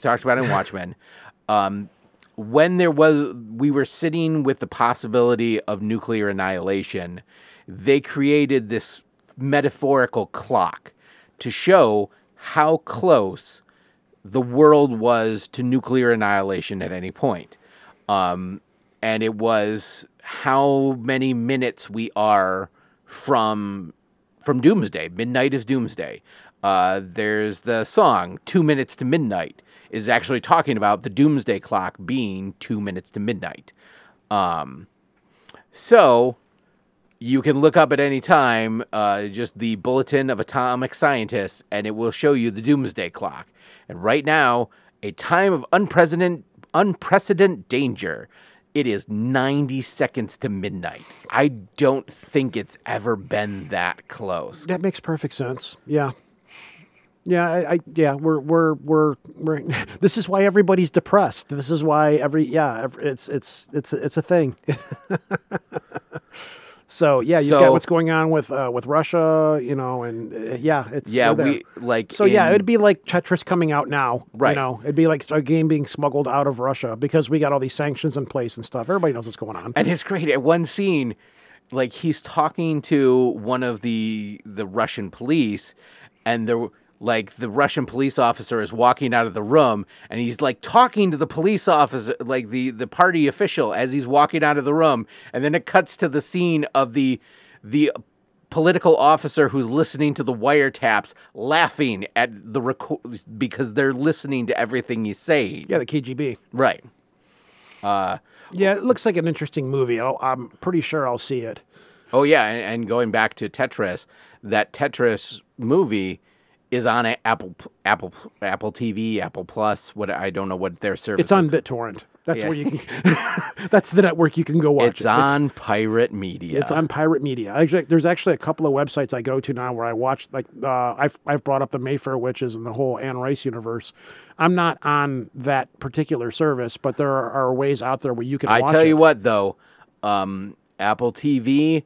were sitting with the possibility of nuclear annihilation, they created this metaphorical clock to show how close the world was to nuclear annihilation at any point. And it was how many minutes we are from doomsday. Midnight is doomsday. There's the song 2 minutes to Midnight is actually talking about the doomsday clock being 2 minutes to midnight. So you can look up at any time, just the Bulletin of Atomic Scientists, and it will show you the doomsday clock. And right now, a time of unprecedented danger. It is 90 seconds to midnight. I don't think it's ever been that close. That makes perfect sense. Yeah. Yeah, we're this is why everybody's depressed. This is why it's a thing. So yeah, got what's going on with Russia, you know, and it'd be like Tetris coming out now, right? You know, it'd be like a game being smuggled out of Russia because we got all these sanctions in place and stuff. Everybody knows what's going on, and it's great. At one scene, like he's talking to one of the Russian police, and the Russian police officer is walking out of the room, and he's like talking to the police officer, like the party official, as he's walking out of the room. And then it cuts to the scene of the political officer who's listening to the wiretaps, laughing at the record because they're listening to everything he's saying. Yeah, the KGB. Right. Yeah, it looks like an interesting movie. I'm pretty sure I'll see it. Oh yeah, and going back to Tetris, that Tetris movie is on Apple TV, Apple Plus. I don't know what their service is. It's on BitTorrent. That's where you can, that's the network you can go watch. It's on Pirate Media. It's on Pirate Media. There's actually a couple of websites I go to now where I watch, like, I've brought up the Mayfair Witches and the whole Anne Rice universe. I'm not on that particular service, but there are ways out there where you can watch it. I tell you what, though, Apple TV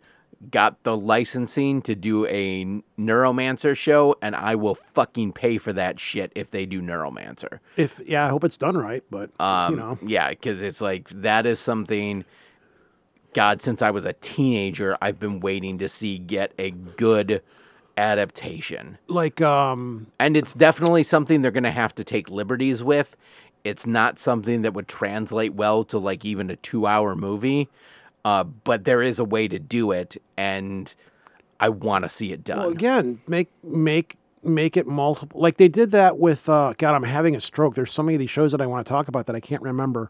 got the licensing to do a Neuromancer show, and I will fucking pay for that shit if they do Neuromancer. I hope it's done right, but you know, because it's like that is something. God, since I was a teenager, I've been waiting to see get a good adaptation. Like, and it's definitely something they're gonna have to take liberties with. It's not something that would translate well to like even a 2-hour movie. But there is a way to do it, and I want to see it done. Well, again, make it multiple. Like they did that with, God, I'm having a stroke. There's so many of these shows that I want to talk about that I can't remember.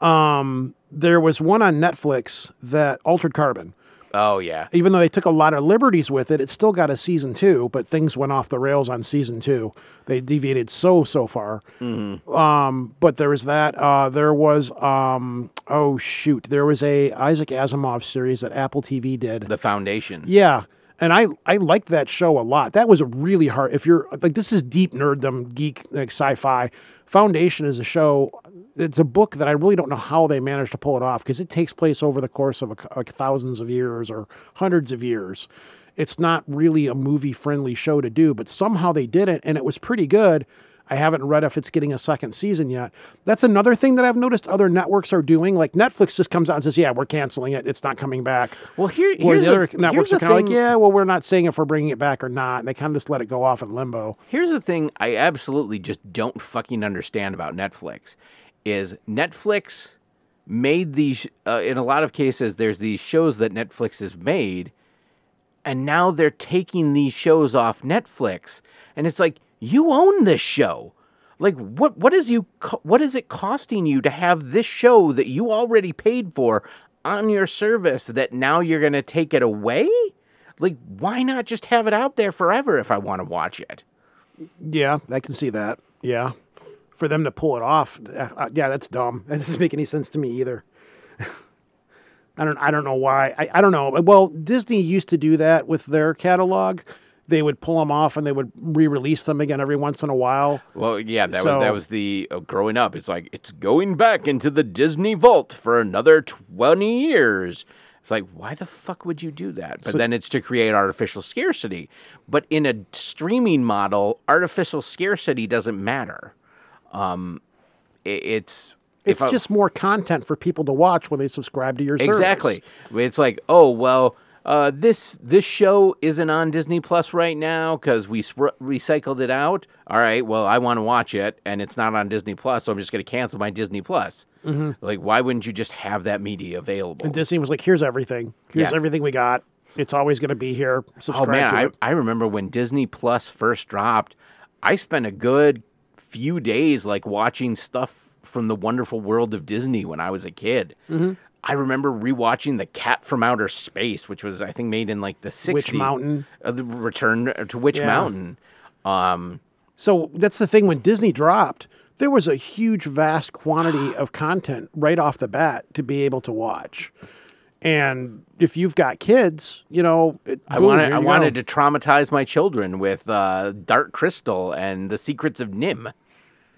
There was one on Netflix that Altered Carbon. Oh, yeah. Even though they took a lot of liberties with it, it still got a season 2, but things went off the rails on season 2. They deviated so far. Mm-hmm. But there was that. There was, there was a Isaac Asimov series that Apple TV did. The Foundation. Yeah. And I liked that show a lot. That was a really hard, if you're, like, this is deep nerddom, geek, like sci-fi. Foundation is a show, it's a book that I really don't know how they managed to pull it off because it takes place over the course of thousands of years or hundreds of years. It's not really a movie-friendly show to do, but somehow they did it, and it was pretty good. I haven't read if it's getting a second season yet. That's another thing that I've noticed other networks are doing. Like Netflix just comes out and says, yeah, we're canceling it. It's not coming back. Well, here's the other networks are kind of like, yeah, well, we're not saying if we're bringing it back or not. And they kind of just let it go off in limbo. Here's the thing I absolutely just don't fucking understand about Netflix is Netflix made these, in a lot of cases, there's these shows that Netflix has made. And now they're taking these shows off Netflix. And it's like, you own this show. Like, what is it costing you to have this show that you already paid for on your service that now you're going to take it away? Like, why not just have it out there forever if I want to watch it? Yeah, I can see that. Yeah. For them to pull it off, that's dumb. That doesn't make any sense to me either. I don't know why. I don't know. Well, Disney used to do that with their catalog. They would pull them off and they would re-release them again every once in a while. Well, yeah, that was the growing up. It's like, it's going back into the Disney vault for another 20 years. It's like, why the fuck would you do that? But then it's to create artificial scarcity. But in a streaming model, artificial scarcity doesn't matter. It's just more content for people to watch when they subscribe to your service. Exactly. It's like, oh, well... This show isn't on Disney Plus right now because we recycled it out. All right, well, I want to watch it, and it's not on Disney Plus, so I'm just going to cancel my Disney Plus. Mm-hmm. Like, why wouldn't you just have that media available? And Disney was like, here's everything. Here's everything we got. It's always going to be here. Subscribe to it. I remember when Disney Plus first dropped, I spent a good few days, like, watching stuff from the wonderful world of Disney when I was a kid. Mm-hmm. I remember rewatching The Cat from Outer Space, which was, I think, made in like the 60s. Witch Mountain. The Return to Witch Mountain. So that's the thing. When Disney dropped, there was a huge, vast quantity of content right off the bat to be able to watch. And if you've got kids, you know... I wanted to traumatize my children with Dark Crystal and The Secrets of Nim.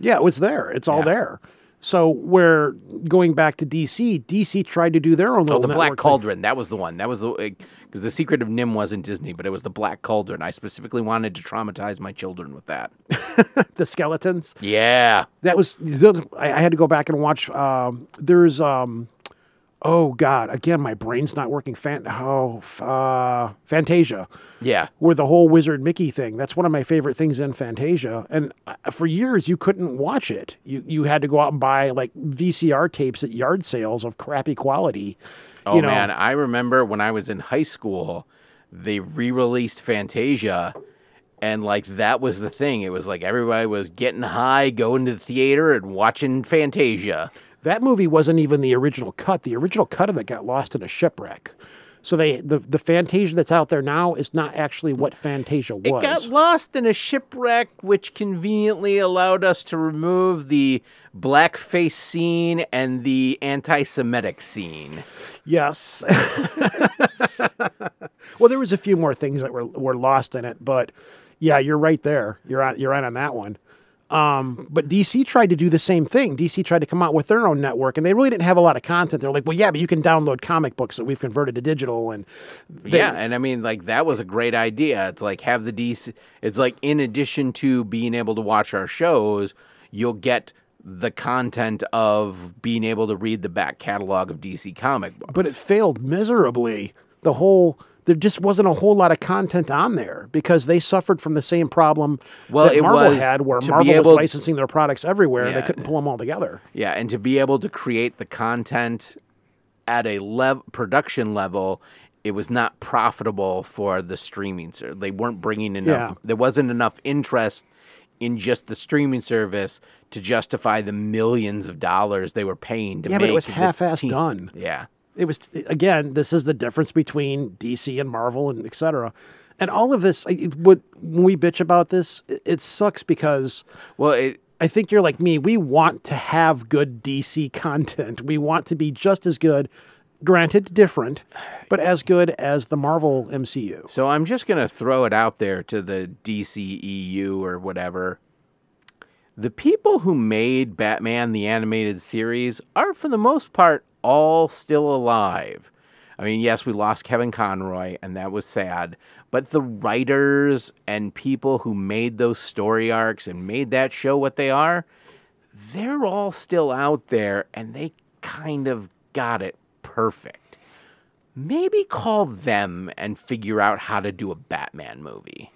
Yeah, it was there. It's all there. So we're going back to DC. DC tried to do their own little network. Oh, the Black Cauldron. That was the one. That was because The Secret of Nim wasn't Disney, but it was the Black Cauldron. I specifically wanted to traumatize my children with that. The skeletons? Yeah. That was... I had to go back and watch... there's... oh, God. Again, my brain's not working. Fantasia. Yeah. Where the whole Wizard Mickey thing. That's one of my favorite things in Fantasia. And for years, you couldn't watch it. You had to go out and buy, like, VCR tapes at yard sales of crappy quality. Oh, you know? Man. I remember when I was in high school, they re-released Fantasia. And, like, that was the thing. It was like everybody was getting high, going to the theater, and watching Fantasia. That movie wasn't even the original cut. The original cut of it got lost in a shipwreck. So the Fantasia that's out there now is not actually what Fantasia was. It got lost in a shipwreck, which conveniently allowed us to remove the blackface scene and the anti-Semitic scene. Yes. Well, there was a few more things that were lost in it, but yeah, you're right there. You're right on that one. But DC tried to do the same thing. DC tried to come out with their own network, and they really didn't have a lot of content. They're like, well, yeah, but you can download comic books that we've converted to digital. And and I mean, like, that was a great idea. It's like, have the DC, it's like, in addition to being able to watch our shows, you'll get the content of being able to read the back catalog of DC comic books. But it failed miserably. There just wasn't a whole lot of content on there because they suffered from the same problem that Marvel had, where Marvel was licensing their products everywhere and they couldn't pull them all together. Yeah, and to be able to create the content at a production level, it was not profitable for the streaming service. They weren't bringing enough. Yeah. There wasn't enough interest in just the streaming service to justify the millions of dollars they were paying to make. Yeah, but it was half-assed done. Yeah. It was, again, this is the difference between DC and Marvel and et cetera. And all of this, when we bitch about this, it sucks because, I think you're like me. We want to have good DC content. We want to be just as good, granted different, but as good as the Marvel MCU. So I'm just going to throw it out there to the DCEU or whatever. The people who made Batman the Animated Series are, for the most part, all still alive. I mean, yes, we lost Kevin Conroy, and that was sad, but the writers and people who made those story arcs and made that show what they are, they're all still out there, and they kind of got it perfect. Maybe call them and figure out how to do a Batman movie.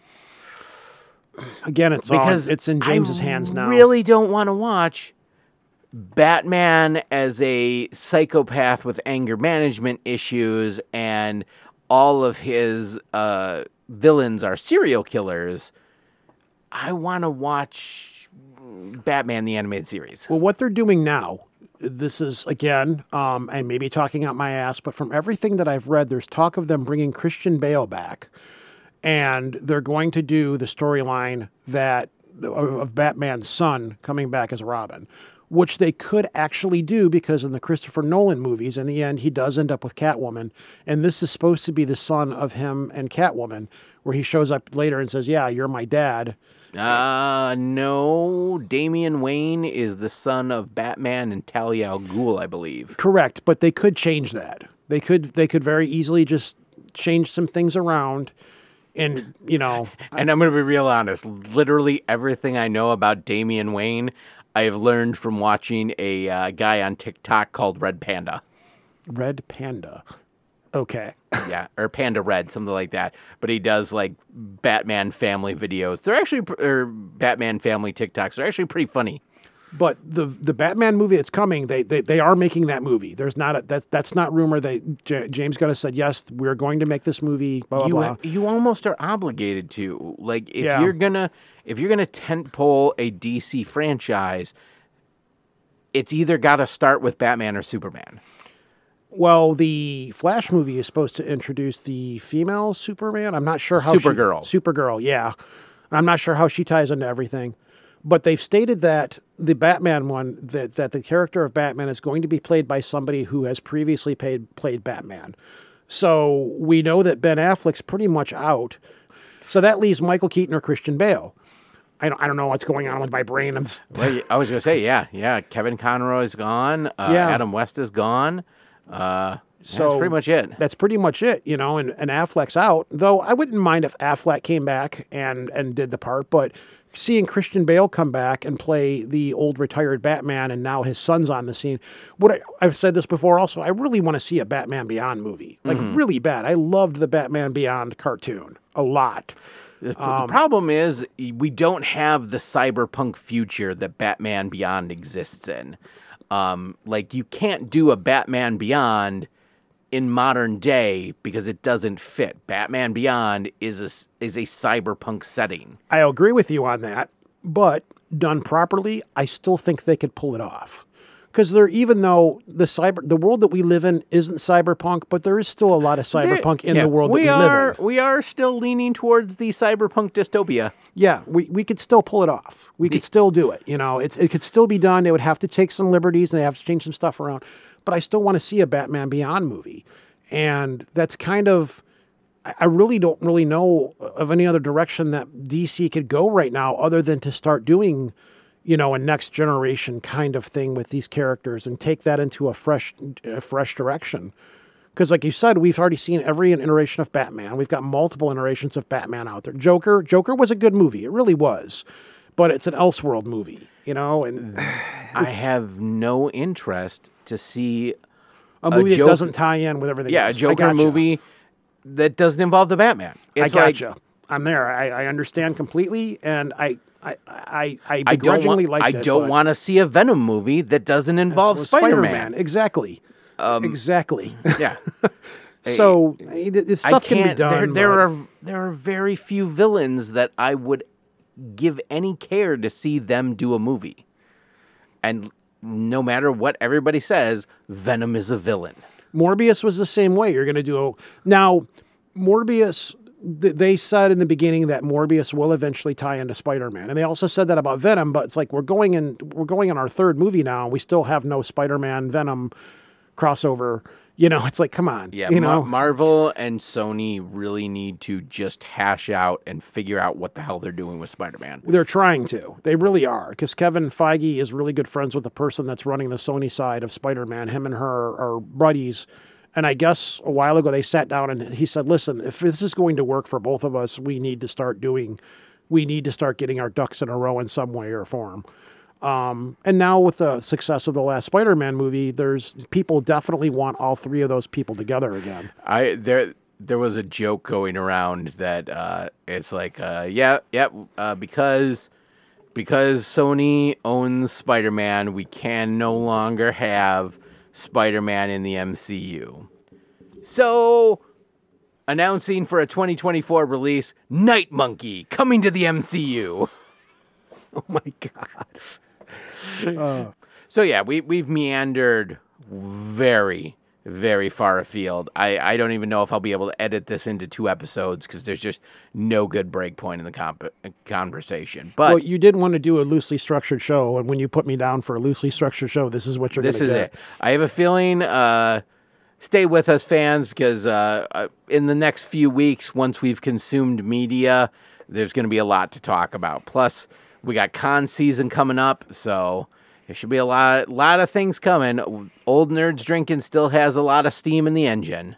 Again, it's in James's hands now. I really don't want to watch Batman as a psychopath with anger management issues, and all of his villains are serial killers. I want to watch Batman the Animated Series. Well, what they're doing now, this is, again, I may be talking out my ass, but from everything that I've read, there's talk of them bringing Christian Bale back, and they're going to do the storyline of Batman's son coming back as Robin, which they could actually do because in the Christopher Nolan movies, in the end, he does end up with Catwoman. And this is supposed to be the son of him and Catwoman, where he shows up later and says, yeah, you're my dad. No, Damian Wayne is the son of Batman and Talia al Ghul, I believe. Correct, but they could change that. They could very easily just change some things around. And, And I'm going to be real honest. Literally everything I know about Damian Wayne, I have learned from watching a guy on TikTok called Red Panda. Red Panda. Okay. Yeah, or Panda Red, something like that. But he does, like, Batman family videos. They're actually, or Batman family TikToks. They're actually pretty funny. But the Batman movie that's coming, they are making that movie. There's not that's not rumor. James Gunn has said, yes, we're going to make this movie, blah, blah, blah. You almost are obligated to. Like, if you're gonna tentpole a DC franchise, it's either got to start with Batman or Superman. Well, the Flash movie is supposed to introduce the female Superman. I'm not sure how Supergirl, yeah. I'm not sure how she ties into everything. But they've stated that the Batman one, that the character of Batman is going to be played by somebody who has previously played Batman. So we know that Ben Affleck's pretty much out. So that leaves Michael Keaton or Christian Bale. I don't know what's going on with my brain. Well, I was going to say, yeah. Kevin Conroy's gone. Adam West is gone. So that's pretty much it. And Affleck's out. Though I wouldn't mind if Affleck came back and did the part, but seeing Christian Bale come back and play the old retired Batman, and now his son's on the scene. I've said this before also, I really want to see a Batman Beyond movie. Like, really bad. I loved the Batman Beyond cartoon a lot. The problem is we don't have the cyberpunk future that Batman Beyond exists in. You can't do a Batman Beyond in modern day because it doesn't fit. Batman Beyond is a cyberpunk setting. I agree with you on that, but done properly, I still think they could pull it off. Because there, even though the world that we live in isn't cyberpunk, but there is still a lot of cyberpunk in the world that we live in. We are still leaning towards the cyberpunk dystopia. Yeah, we could still pull it off. We could still do it. You know, it could still be done. They would have to take some liberties and they have to change some stuff around. But I still want to see a Batman Beyond movie. And that's kind of... I really don't really know of any other direction that DC could go right now other than to start doing... you know, a next generation kind of thing with these characters and take that into a fresh direction. Because like you said, we've already seen every iteration of Batman. We've got multiple iterations of Batman out there. Joker was a good movie. It really was. But it's an Elseworld movie, you know. And I have no interest to see a movie that doesn't tie in with everything else. Yeah, a Joker movie that doesn't involve the Batman. It's like, I'm there. I understand completely, and I begrudgingly like it. I don't want to see a Venom movie that doesn't involve Spider-Man. Exactly. Exactly. Yeah. So this stuff can be done. There are very few villains that I would give any care to see them do a movie. And no matter what everybody says, Venom is a villain. Morbius was the same way. You're going to do now. Morbius. They said in the beginning that Morbius will eventually tie into Spider-Man, and they also said that about Venom. But it's like we're going in our third movie now, and we still have no Spider-Man Venom crossover. You know, it's like come on. Yeah, you know? Marvel and Sony really need to just hash out and figure out what the hell they're doing with Spider-Man. They're trying to. They really are, because Kevin Feige is really good friends with the person that's running the Sony side of Spider-Man. Him and her are buddies. And I guess a while ago they sat down and he said, listen, if this is going to work for both of us, we need to start getting our ducks in a row in some way or form. And now with the success of the last Spider-Man movie, people definitely want all three of those people together again. There was a joke going around that it's like, because Sony owns Spider-Man, we can no longer have Spider-Man in the MCU. So, announcing for a 2024 release, Night Monkey coming to the MCU. Oh my God. So yeah, we've meandered very, very far afield. I don't even know if I'll be able to edit this into 2 episodes because there's just no good break point in the conversation. But well, you did want to do a loosely structured show, and when you put me down for a loosely structured show, this is what you're going to get. This is it. I have a feeling, stay with us, fans, because in the next few weeks, once we've consumed media, there's going to be a lot to talk about. Plus, we got con season coming up, so... there should be a lot of things coming. Old Nerds Drinking still has a lot of steam in the engine.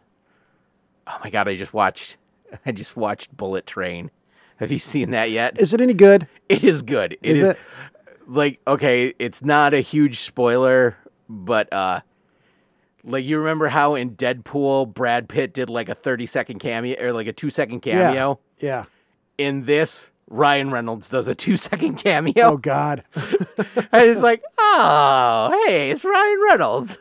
Oh my God, I just watched Bullet Train. Have you seen that yet? Is it any good? It is good. Is it? Like, okay, it's not a huge spoiler, but like you remember how in Deadpool Brad Pitt did like a 30-second cameo or like a 2-second cameo? Yeah. In this, Ryan Reynolds does a 2-second cameo. Oh, God. And it's like, oh, hey, it's Ryan Reynolds.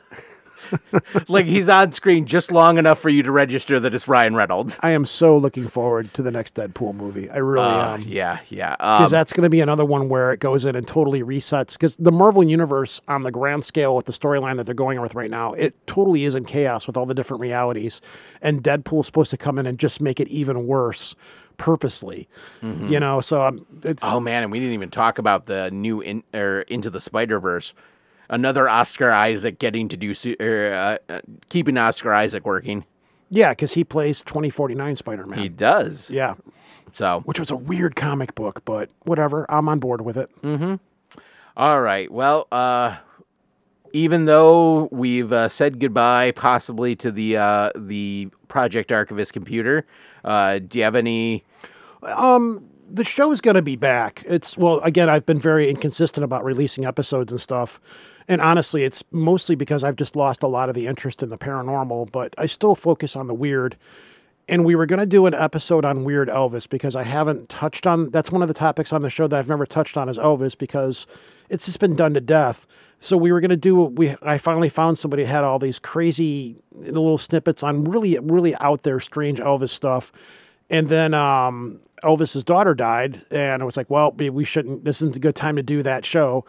Like, he's on screen just long enough for you to register that it's Ryan Reynolds. I am so looking forward to the next Deadpool movie. I really am. Yeah. Because that's going to be another one where it goes in and totally resets. Because the Marvel Universe, on the grand scale with the storyline that they're going with right now, it totally is in chaos with all the different realities. And Deadpool's supposed to come in and just make it even worse. Purposely, mm-hmm. You know, so oh man, and we didn't even talk about the new Into the Spider-Verse, another Oscar Isaac getting to do keeping Oscar Isaac working. Yeah, because he plays 2049 Spider-Man. He does. Yeah, so which was a weird comic book, but whatever, I'm on board with it. Mm-hmm. All right, well, even though we've said goodbye possibly to the Project Archivist computer. Do you have any... the show's going to be back. Again, I've been very inconsistent about releasing episodes and stuff. And honestly, it's mostly because I've just lost a lot of the interest in the paranormal, but I still focus on the weird. And we were going to do an episode on Weird Elvis because I haven't touched on... that's one of the topics on the show that I've never touched on is Elvis because it's just been done to death. So we were going to do... I finally found somebody who had all these crazy little snippets on really, really out there strange Elvis stuff. And then Elvis's daughter died. And I was like, well, we shouldn't... this isn't a good time to do that show.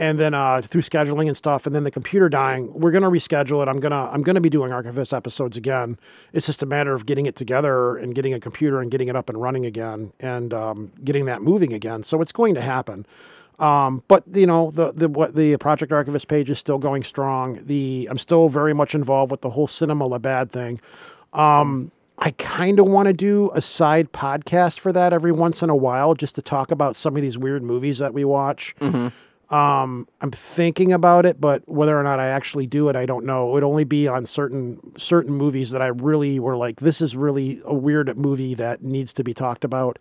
And then through scheduling and stuff, and then the computer dying, we're gonna reschedule it. I'm gonna be doing Archivist episodes again. It's just a matter of getting it together and getting a computer and getting it up and running again, and getting that moving again. So it's going to happen. But you know, the Project Archivist page is still going strong. I'm still very much involved with the whole Cinema Labad thing. I kind of want to do a side podcast for that every once in a while, just to talk about some of these weird movies that we watch. Mm-hmm. I'm thinking about it, but whether or not I actually do it, I don't know. It would only be on certain movies that I really were like, this is really a weird movie that needs to be talked about.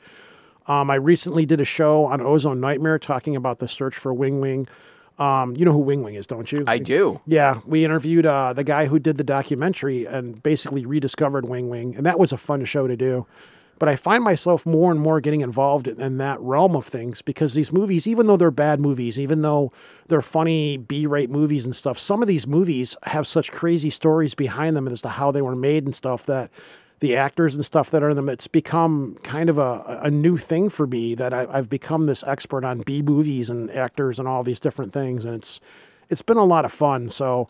I recently did a show on Ozone Nightmare talking about the search for Wing Wing. You know who Wing Wing is, don't you? I do. Yeah. We interviewed the guy who did the documentary and basically rediscovered Wing Wing. And that was a fun show to do. But I find myself more and more getting involved in that realm of things, because these movies, even though they're bad movies, even though they're funny B-rate movies and stuff, some of these movies have such crazy stories behind them as to how they were made and stuff, that the actors and stuff that are in them, it's become kind of a new thing for me, that I've become this expert on B-movies and actors and all these different things. And it's been a lot of fun. So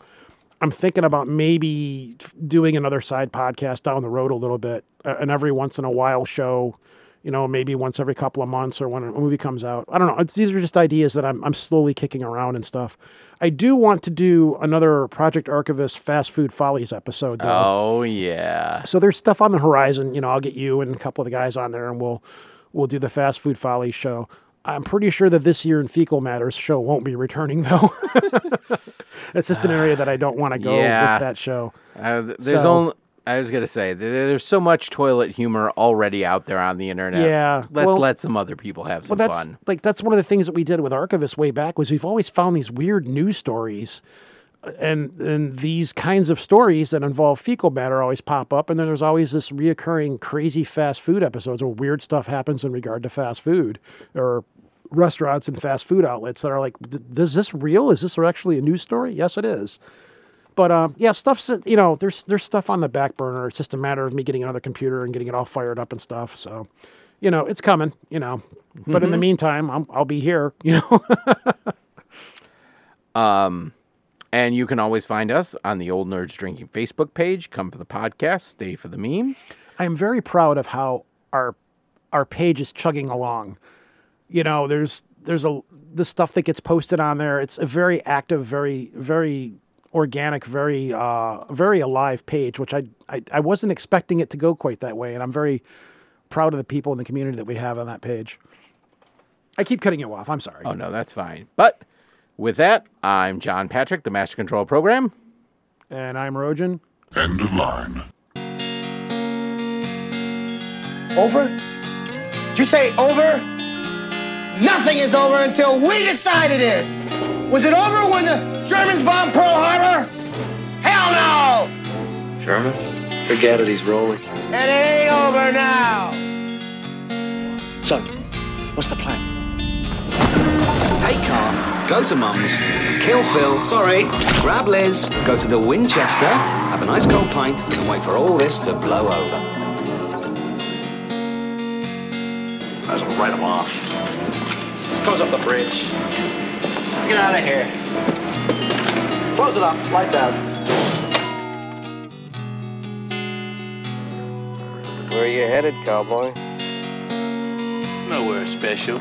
I'm thinking about maybe doing another side podcast down the road a little bit, an every once in a while show, you know, maybe once every couple of months or when a movie comes out. I don't know. These are just ideas that I'm slowly kicking around and stuff. I do want to do another Project Archivist Fast Food Follies episode, though. Oh, yeah. So there's stuff on the horizon. You know, I'll get you and a couple of the guys on there, and we'll do the Fast Food Follies show. I'm pretty sure that this year in Fecal Matters show won't be returning, though. It's just an area that I don't want to go with that show. I was going to say, there's so much toilet humor already out there on the internet. Yeah. Let some other people have some fun. That's one of the things that we did with Archivist way back, was we've always found these weird news stories, and these kinds of stories that involve fecal matter always pop up, and then there's always this reoccurring crazy fast food episodes where weird stuff happens in regard to fast food or restaurants and fast food outlets that are like, is this real? Is this actually a news story? Yes, it is. But stuff's, you know, there's stuff on the back burner. It's just a matter of me getting another computer and getting it all fired up and stuff. So, you know, it's coming, you know. Mm-hmm. But in the meantime, I'll be here, you know. And you can always find us on the Old Nerds Drinking Facebook page. Come for the podcast, stay for the meme. I'm very proud of how our page is chugging along. You know, there's the stuff that gets posted on there. It's a very active, very, very organic, very very alive page, which I wasn't expecting it to go quite that way, and I'm very proud of the people in the community that we have on that page. I keep cutting you off. I'm sorry. Oh, no, that's fine. But with that, I'm John Patrick, the Master Control Program. And I'm Rogan. End of line. Over? Did you say over? Nothing is over until we decide it is! Was it over when the Germans bombed Pearl Harbor? Hell no! German? Forget it, he's rolling. And it ain't over now! So, what's the plan? Take car, go to Mum's, kill Phil, sorry, grab Liz, go to the Winchester, have a nice cold pint, and wait for all this to blow over. Might as well write him off. Let's close up the bridge. Let's get out of here. Close it up. Lights out. Where are you headed, cowboy? Nowhere special.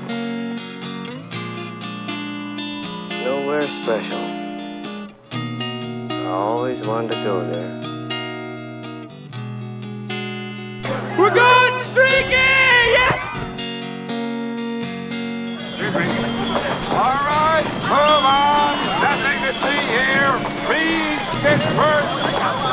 Nowhere special. I always wanted to go there. We're going streaking! Yes! All right, move on. Nothing to see here. Please disperse.